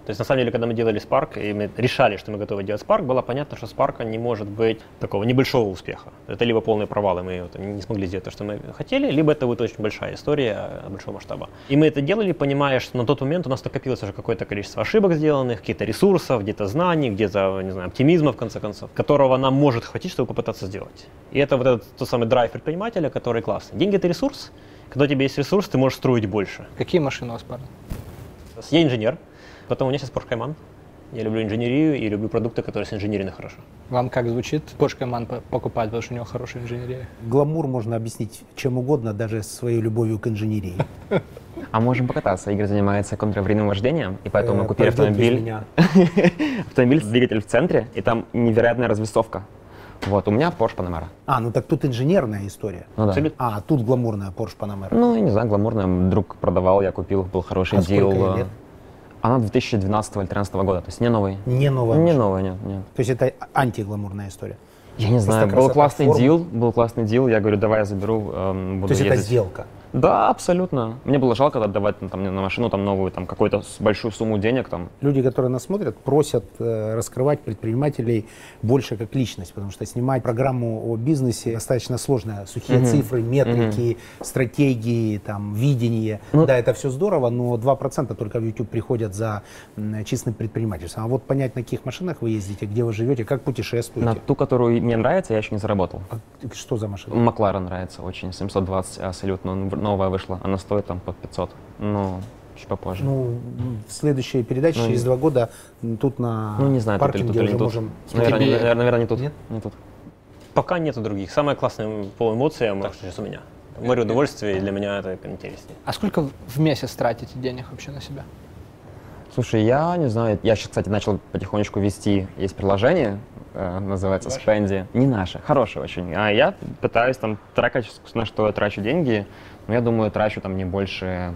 То есть, на самом деле, когда мы делали Spark, и мы решали, что мы готовы делать Spark, было понятно, что Spark не может быть такого небольшого успеха. Это либо полные провалы, мы не смогли сделать то, что мы хотели, либо это будет очень большая история большого масштаба. И мы это делали, понимая, что на тот момент у нас накопилось уже какое-то количество ошибок сделанных, каких-то ресурсов, где-то знаний, где-то, не знаю, оптимизма, в конце концов, которого нам может хватить, чтобы попытаться сделать. И это вот этот тот самый драйв предпринимателя, который классный. Деньги — это ресурс. Когда у тебя есть ресурс, ты можешь строить больше. Какие машины у вас, парни? Я инженер. Потом у меня сейчас Porsche Cayman. Я люблю инженерию и люблю продукты, которые с инженерией хорошо. Вам как звучит Porsche Cayman покупать, потому что у него хорошая инженерия? Гламур можно объяснить чем угодно, даже своей любовью к инженерии. А можем покататься. Игорь занимается контраварийным вождением, и поэтому мы купили автомобиль. Автомобиль с двигателем в центре, и там невероятная развесовка. Вот, у меня Porsche Panamera. А, ну так тут инженерная история. Ну, да. А, тут гламурная Porsche Panamera. Ну, я не знаю, гламурная. Друг продавал, я купил, был хороший дел. Сколько ей лет? Она 2012 или 2013 года, то есть не новый. Не новая. Не новая, нет, нет. То есть это антигламурная история? Я не знаю, был классный дил, я говорю, давай я заберу, буду То есть ездить. Это сделка? Да, абсолютно. Мне было жалко отдавать там, на машину там, новую там, какую-то большую сумму денег. Там. Люди, которые нас смотрят, просят раскрывать предпринимателей больше как личность, потому что снимать программу о бизнесе достаточно сложно. Сухие цифры, метрики, стратегии, там, видение. Да, это все здорово, но 2% только в YouTube приходят за чистым предпринимательством. А вот понять, на каких машинах вы ездите, где вы живете, как путешествуете. На ту, которую мне нравится, я еще не заработал. А что за машина? Макларен нравится очень, 720 абсолютно. Новая вышла, она стоит там под 500, но чуть попозже. Ну, в следующей передаче, через 2 года, тут на паркинге уже можем... Наверное, не тут. Нет? Не тут. Пока нету других. Самое классное по эмоциям, так что сейчас у меня. Море удовольствие, и для меня это интереснее. А сколько в месяц тратите денег вообще на себя? Слушай, я не знаю. Я сейчас, кстати, начал потихонечку вести. Есть приложение, называется Spendy. Не наше, хорошее очень. А я пытаюсь там трекать, на что я трачу деньги. Но я думаю, трачу там не больше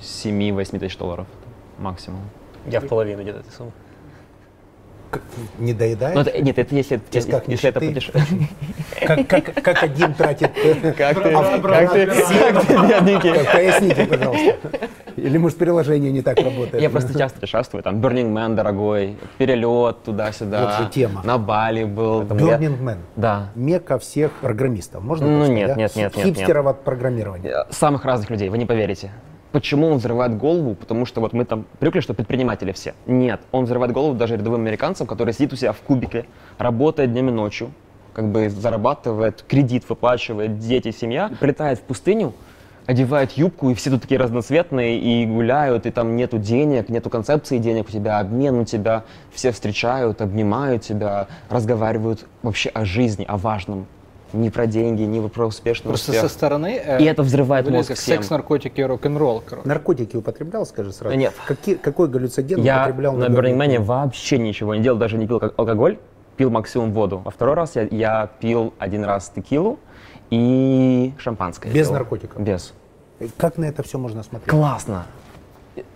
7-8 тысяч долларов максимум. Я в половину где-то этой суммы. Не доедаешь? Ну, это, нет, это если это путешествие. Как один тратит... Поясните, пожалуйста. Или, может, приложение не так работает? Я просто часто путешествую. Там Burning Man дорогой, перелет туда-сюда. Вот же тема. На Бали был. Burning Man. Да. Мекка всех программистов. Можно так сказать? Нет. Хипстеров от программирования. Самых разных людей, вы не поверите. Почему он взрывает голову? Потому что вот мы там привыкли, что предприниматели все. Нет, он взрывает голову даже рядовым американцам, который сидит у себя в кубике, работает днем и ночью, как бы зарабатывает, кредит выплачивает, дети, семья, прилетает в пустыню, одевают юбку, и все тут такие разноцветные, и гуляют, и там нету денег, нету концепции денег у тебя, обмен у тебя, все встречают, обнимают тебя, разговаривают вообще о жизни, о важном. Не про деньги, не про успешный успех. Просто со стороны... И это взрывает мозг всем. Секс, наркотики, рок-н-ролл. Наркотики употреблял, скажи сразу? Нет. Какой галлюциген употреблял? Я на Burning Man вообще ничего не делал, даже не пил алкоголь, пил максимум воду. А второй раз я пил один раз текилу и шампанское. Без наркотиков? Без. Как на это все можно смотреть? Классно.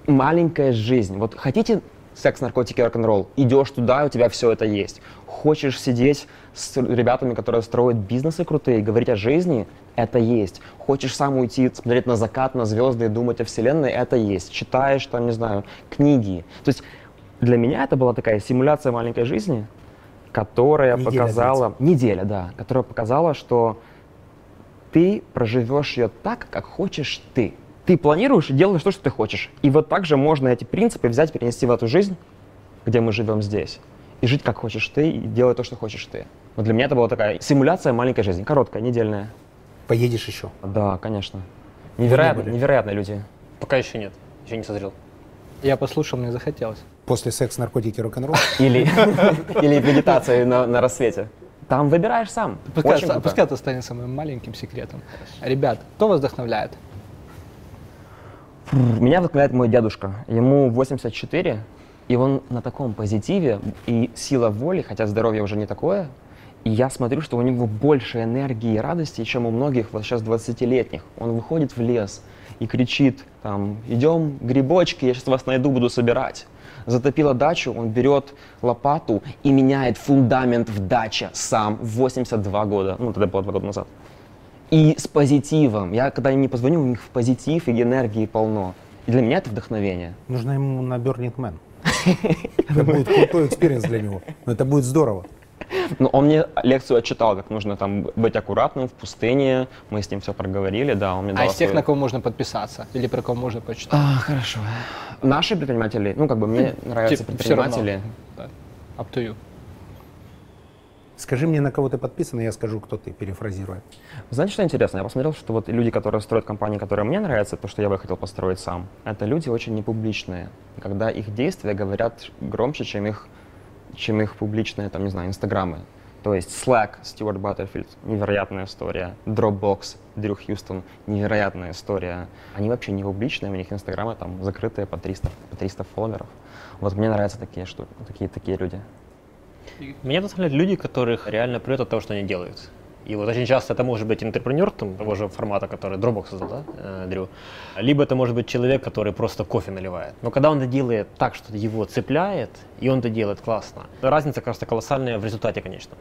Маленькая жизнь. Вот хотите... Секс, наркотики, рок-н-ролл. Идешь туда, у тебя все это есть. Хочешь сидеть с ребятами, которые строят бизнесы крутые, говорить о жизни, это есть. Хочешь сам уйти, смотреть на закат, на звезды, думать о вселенной, это есть. Читаешь там, не знаю, книги. То есть для меня это была такая симуляция маленькой жизни, которая показала... Неделя, да. Которая показала, что ты проживешь ее так, как хочешь ты. Ты планируешь и делаешь то, что ты хочешь. И вот так же можно эти принципы взять, перенести в эту жизнь, где мы живем здесь. И жить как хочешь ты, и делать то, что хочешь ты. Вот для меня это была такая симуляция маленькой жизни. Короткая, недельная. Поедешь еще? Да, конечно. Невероятные люди. Пока еще нет. Еще не созрел. Я послушал, мне захотелось. После секс, наркотики, рок-н-ролл? Или медитации на рассвете. Там выбираешь сам. Пускай это станет самым маленьким секретом. Ребят, кто вас вдохновляет? Меня вдохновляет мой дедушка. Ему 84, и он на таком позитиве, и сила воли, хотя здоровье уже не такое. И я смотрю, что у него больше энергии и радости, чем у многих вот сейчас 20-летних. Он выходит в лес и кричит, там, идем, грибочки, я сейчас вас найду, буду собирать. Затопила дачу, он берет лопату и меняет фундамент в даче сам в 82 года. Ну, тогда было 2 года назад. И с позитивом. Я когда им не позвоню, у них в позитив и энергии полно. И для меня это вдохновение. Нужно ему на Burning Man. Это будет крутой экспириенс для него. Но это будет здорово. Ну, он мне лекцию отчитал, как нужно там быть аккуратным в пустыне. Мы с ним все проговорили, да. Он мне дал из тех, на кого можно подписаться? Или про кого можно почитать? Хорошо. Наши предприниматели, ну, как бы мне нравятся предприниматели. Up to you. Скажи мне, на кого ты подписан, и я скажу, кто ты, перефразируя. Знаете, что интересно? Я посмотрел, что вот люди, которые строят компании, которые мне нравятся, то, что я бы хотел построить сам, это люди очень непубличные. Когда их действия говорят громче, чем их публичные, там, не знаю, инстаграмы. То есть Slack, Стюарт Баттерфилд, невероятная история. Dropbox, Дрю Хьюстон, невероятная история. Они вообще не публичные, у них инстаграмы там закрытые по 300 фолловеров. Вот мне нравятся такие штуки, такие люди. Меня вдохновляют люди, которых реально прет от того, что они делают. И вот очень часто это может быть интерпренер того же формата, который Dropbox создал, да, Дрю. Либо это может быть человек, который просто кофе наливает. Но когда он это делает так, что его цепляет, и он это делает классно, разница, кажется, колоссальная в результате, конечно.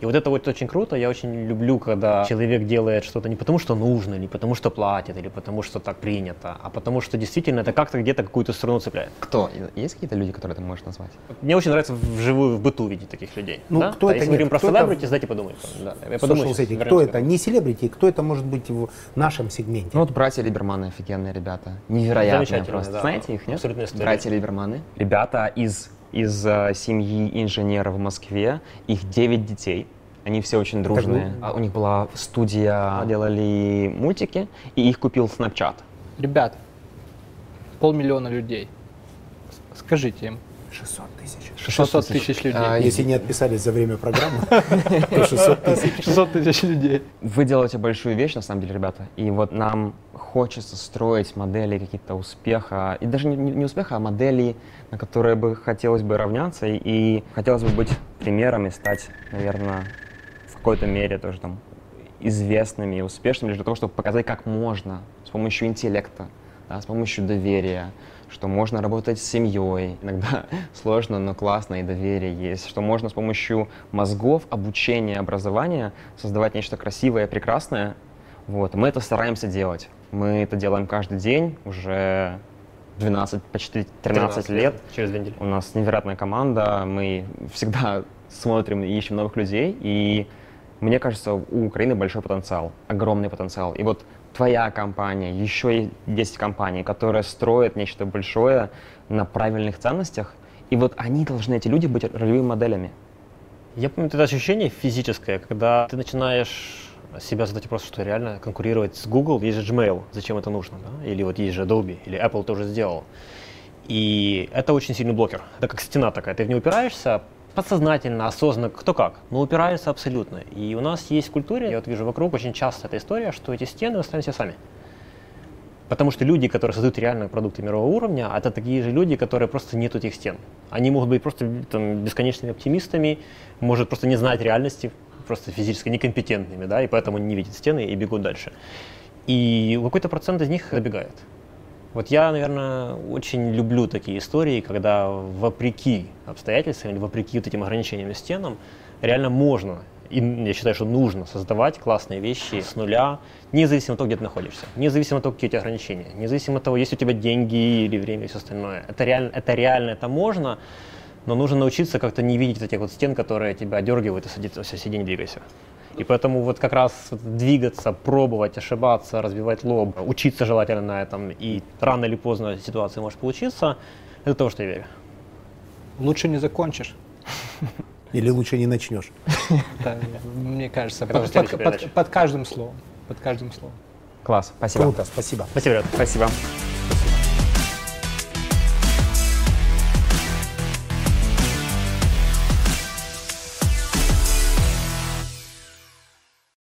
И вот это вот очень круто. Я очень люблю, когда человек делает что-то не потому, что нужно, не потому, что платит, или потому, что так принято, а потому, что действительно это как-то где-то какую-то сторону цепляет. Кто? Есть какие-то люди, которые ты можешь назвать? Мне очень нравится вживую, в быту видеть таких людей. Ну, да? Кто это? Если мы говорим про селебрити, дайте подумать. Да, я подумаю, кто это? Не селебрити, кто это может быть в нашем сегменте? Ну вот братья Либерманы, офигенные ребята. Невероятные просто. Да. Знаете их, нет? Братья Либерманы. Ребята из семьи инженера в Москве, их 9 детей, они все очень дружные. У них была студия, делали мультики, и их купил Snapchat. Ребят, 500 000 людей, скажите им. 600 000. 600 000 людей. Если не отписались за время программы, то 600 000. 600 000 людей. Вы делаете большую вещь, на самом деле, ребята. И вот нам хочется строить модели какие-то успеха. И даже не успеха, а модели, на которые бы хотелось бы равняться. И хотелось бы быть примером и стать, наверное, в какой-то мере тоже там известными и успешными для того, чтобы показать, как можно с помощью интеллекта, да, с помощью доверия, что можно работать с семьей, иногда сложно, но классно, и доверие есть, что можно с помощью мозгов, обучения, образования создавать нечто красивое, прекрасное. Вот. Мы это стараемся делать. Мы это делаем каждый день, уже 12, почти 13 лет. Через 2 недели. У нас невероятная команда, мы всегда смотрим и ищем новых людей, и мне кажется, у Украины большой потенциал, огромный потенциал. И вот твоя компания, еще 10 компаний, которые строят нечто большое на правильных ценностях, и вот они должны, эти люди, быть ролевыми моделями. Я помню это ощущение физическое, когда ты начинаешь себя задать вопрос, что реально конкурировать с Google, есть же Gmail, зачем это нужно, да? Или вот есть же Adobe, или Apple тоже сделал. И это очень сильный блокер, это как стена такая, ты в нее упираешься подсознательно, осознанно, кто как, но упираешься абсолютно. И у нас есть в культуре, я вот вижу вокруг очень часто эта история, что эти стены мы ставим себе сами. Потому что люди, которые создают реальные продукты мирового уровня, это такие же люди, которые просто нет этих стен. Они могут быть просто там, бесконечными оптимистами, может просто не знать реальности, просто физически некомпетентными, да, и поэтому не видят стены и бегут дальше. И какой-то процент из них добегает. Вот я, наверное, очень люблю такие истории, когда вопреки обстоятельствам, или вопреки вот этим ограничениям и стенам, реально можно, и я считаю, что нужно создавать классные вещи с нуля, независимо от того, где ты находишься, независимо от того, какие у тебя ограничения, независимо от того, есть у тебя деньги или время и все остальное. Это реально, это можно, но нужно научиться как-то не видеть этих вот стен, которые тебя одергивают и садятся, все, сиди, не двигайся. И поэтому вот как раз двигаться, пробовать, ошибаться, разбивать лоб, учиться желательно на этом, и рано или поздно ситуация может получиться, это то, что я верю. Лучше не закончишь. Или лучше не начнешь. Мне кажется, под каждым словом. Класс, спасибо. Круто, спасибо. Спасибо.